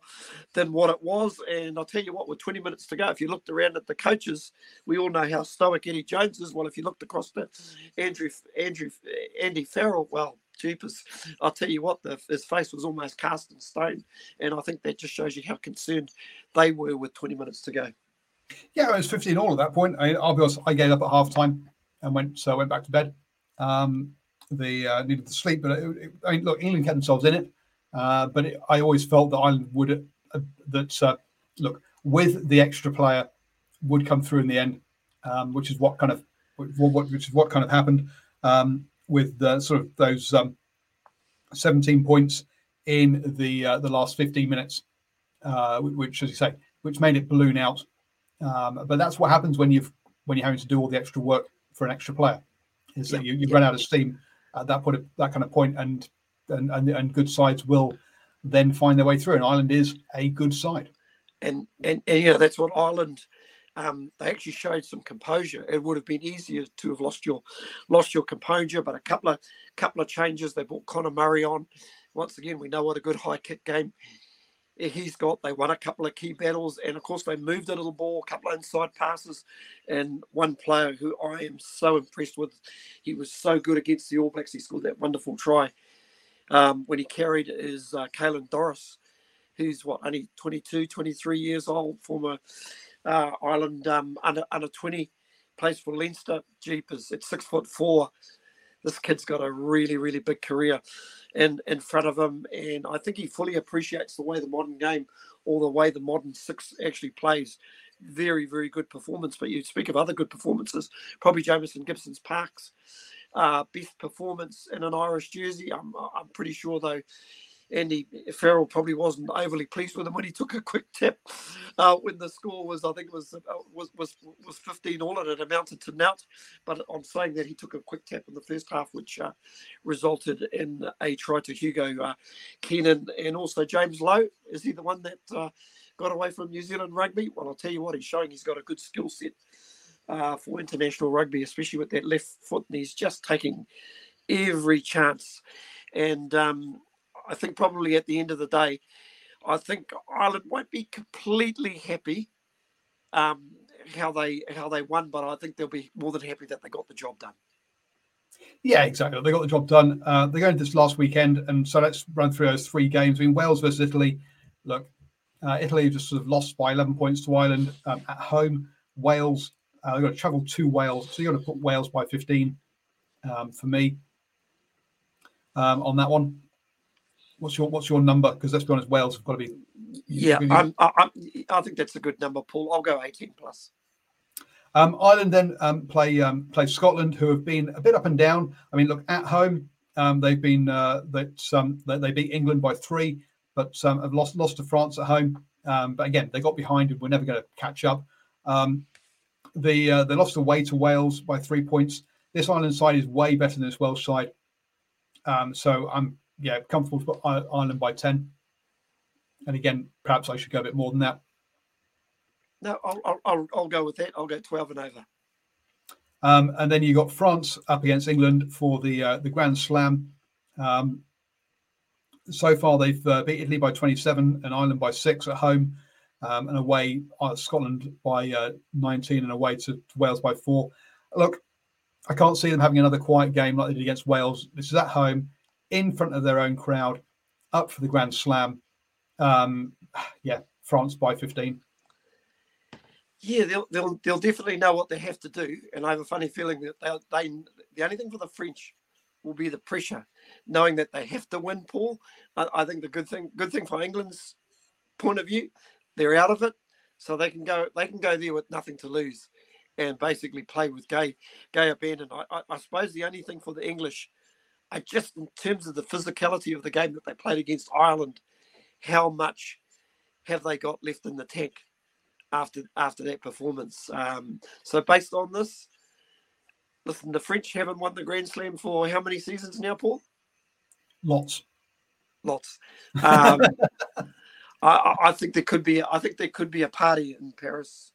than what it was. And I'll tell you what, with 20 minutes to go, if you looked around at the coaches, we all know how stoic Eddie Jones is. Well, if you looked across to Andy Farrell, well, jeepers, I'll tell you what, his face was almost cast in stone. And I think that just shows you how concerned they were with 20 minutes to go. Yeah, it was 15 all at that point. I'll be honest, I gave up at halftime and went back to bed. They needed to sleep, but England kept themselves in it. But I always felt that Ireland would, with the extra player, would come through in the end, which is what kind of happened with sort of those 17 points in the last 15 minutes, which, as you say, which made it balloon out. But that's what happens when you're having to do all the extra work for an extra player, is that you run out of steam at that point, and. And good sides will then find their way through. And Ireland is a good side. And that's what Ireland They actually showed some composure. It would have been easier to have lost your composure, but a couple of changes. They brought Connor Murray on. Once again, we know what a good high kick game he's got. They won a couple of key battles, and of course they moved a little ball, a couple of inside passes, and one player who I am so impressed with. He was so good against the All Blacks. He scored that wonderful try when he carried is Caelan Doris, who's only 22, 23 years old, former Ireland under 20, plays for Leinster. Jeepers, at 6'4". This kid's got a really, really big career in front of him, and I think he fully appreciates the way the modern game or the way the modern six actually plays. Very, very good performance. But you speak of other good performances, probably Jameson Gibson's Park's best performance in an Irish jersey. I'm pretty sure, though, Andy Farrell probably wasn't overly pleased with him when he took a quick tip when the score was, I think it was 15-all, and it amounted to nought. But I'm saying that he took a quick tap in the first half, which resulted in a try to Hugo Keenan, and also James Lowe. Is he the one that got away from New Zealand rugby? Well, I'll tell you what, he's showing he's got a good skill set for international rugby, especially with that left foot, and he's just taking every chance. And I think probably at the end of the day, I think Ireland won't be completely happy how they won, but I think they'll be more than happy that they got the job done. Yeah, exactly. They got the job done. They're going to this last weekend, and so let's run through those three games. I mean, Wales versus Italy. Look, Italy just sort of lost by 11 points to Ireland at home. Wales, they've got to travel to Wales, so you've got to put Wales by 15 for me on that one. What's your number? Because let's be honest, Wales have got to be. Yeah, I think that's a good number, Paul. I'll go 18 plus. Ireland then play Scotland, who have been a bit up and down. I mean, look, at home they've been they beat England by 3, but have lost to France at home. But again, they got behind and we're never going to catch up. They lost away to Wales by 3 points. This Ireland side is way better than this Welsh side. So I'm. Yeah, comfortable to put Ireland by 10. And again, perhaps I should go a bit more than that. No, I'll go with that. I'll go 12 and over. And then you got France up against England for the Grand Slam. So far, they've beat Italy by 27 and Ireland by 6 at home, and away Scotland by 19 and away to Wales by 4. Look, I can't see them having another quiet game like they did against Wales. This is at home, in front of their own crowd, up for the Grand Slam. France by 15. Yeah, they'll definitely know what they have to do, and I have a funny feeling that the only thing for the French will be the pressure, knowing that they have to win. Paul, I think the good thing for England's point of view, they're out of it, so they can go there with nothing to lose, and basically play with gay abandon. I suppose the only thing for the English. Just in terms of the physicality of the game that they played against Ireland, how much have they got left in the tank after that performance? So based on this, listen, the French haven't won the Grand Slam for how many seasons now, Paul? Lots. I think there could be. I think there could be a party in Paris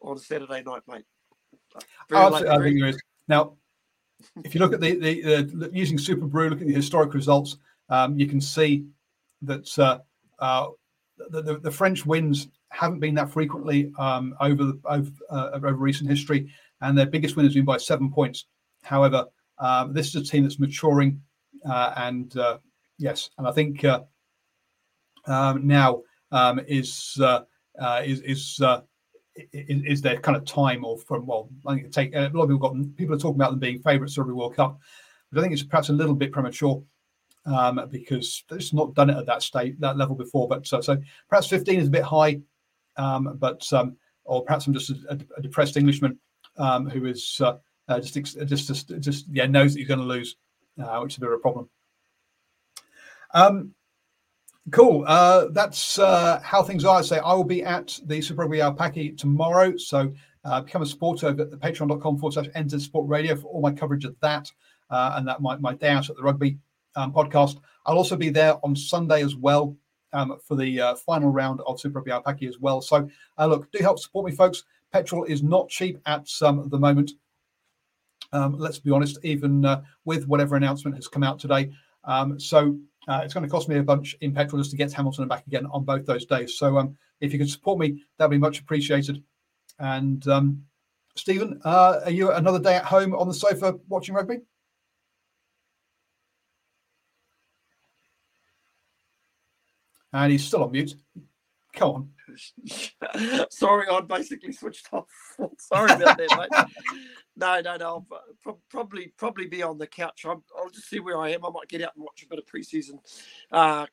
on Saturday night, mate. I think there is now. If you look at the using Super Brew, look at the historic results, you can see that the French wins haven't been that frequently over recent history, and their biggest win has been by 7 points. However, this is a team that's maturing, and I think now is their kind of time, or from, well, I think it take a lot of people are talking about them being favourites for every World Cup, but I think it's perhaps a little bit premature because it's not done it at that level before. But so perhaps 15 is a bit high, or perhaps I'm just a depressed Englishman who is knows that he's going to lose, which is a bit of a problem. Cool. That's how things are. So I will be at the Super Rugby Aupaki tomorrow. So become a supporter over at the patreon.com/NZSportRadio for all my coverage of that and that my day out at the rugby podcast. I'll also be there on Sunday as well for the final round of Super Rugby Aupaki as well. So look, do help support me, folks. Petrol is not cheap at the moment. Let's be honest, even with whatever announcement has come out today. So it's going to cost me a bunch in petrol just to get to Hamilton and back again on both those days. So if you can support me, that'll be much appreciated. And Stephen, are you another day at home on the sofa watching rugby? And he's still on mute. Come on. Sorry, I basically switched off. Sorry about that, mate. No. I'll probably be on the couch. I'll just see where I am. I might get out and watch a bit of preseason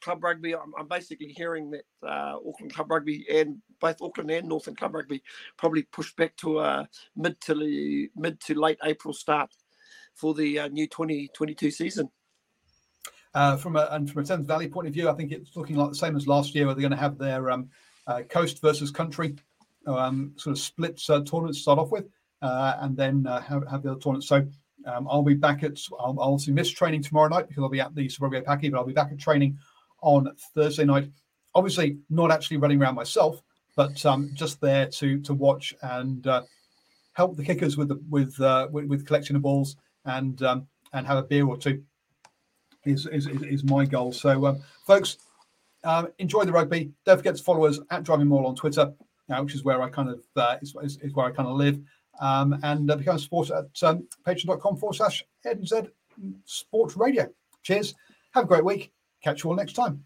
club rugby. I'm basically hearing that Auckland club rugby and both Auckland and Northern club rugby probably push back to a mid to late April start for the new 2022 season. From a Thames Valley point of view, I think it's looking like the same as last year, where they're going to have their coast versus country sort of split tournaments to start off with, and then have the other tournaments. So I'll be back at, I'll obviously miss training tomorrow night because I'll be at the Suburbia Paki, but I'll be back at training on Thursday night. Obviously not actually running around myself, but just there to watch and help the kickers with collection of balls and have a beer or two is my goal. So folks, enjoy the rugby. Don't forget to follow us at Driving Maul on Twitter, which is where I kind of is where I kind of live, and become a supporter at patreon.com/NZ Sports Radio. Cheers. Have a great week. Catch you all next time.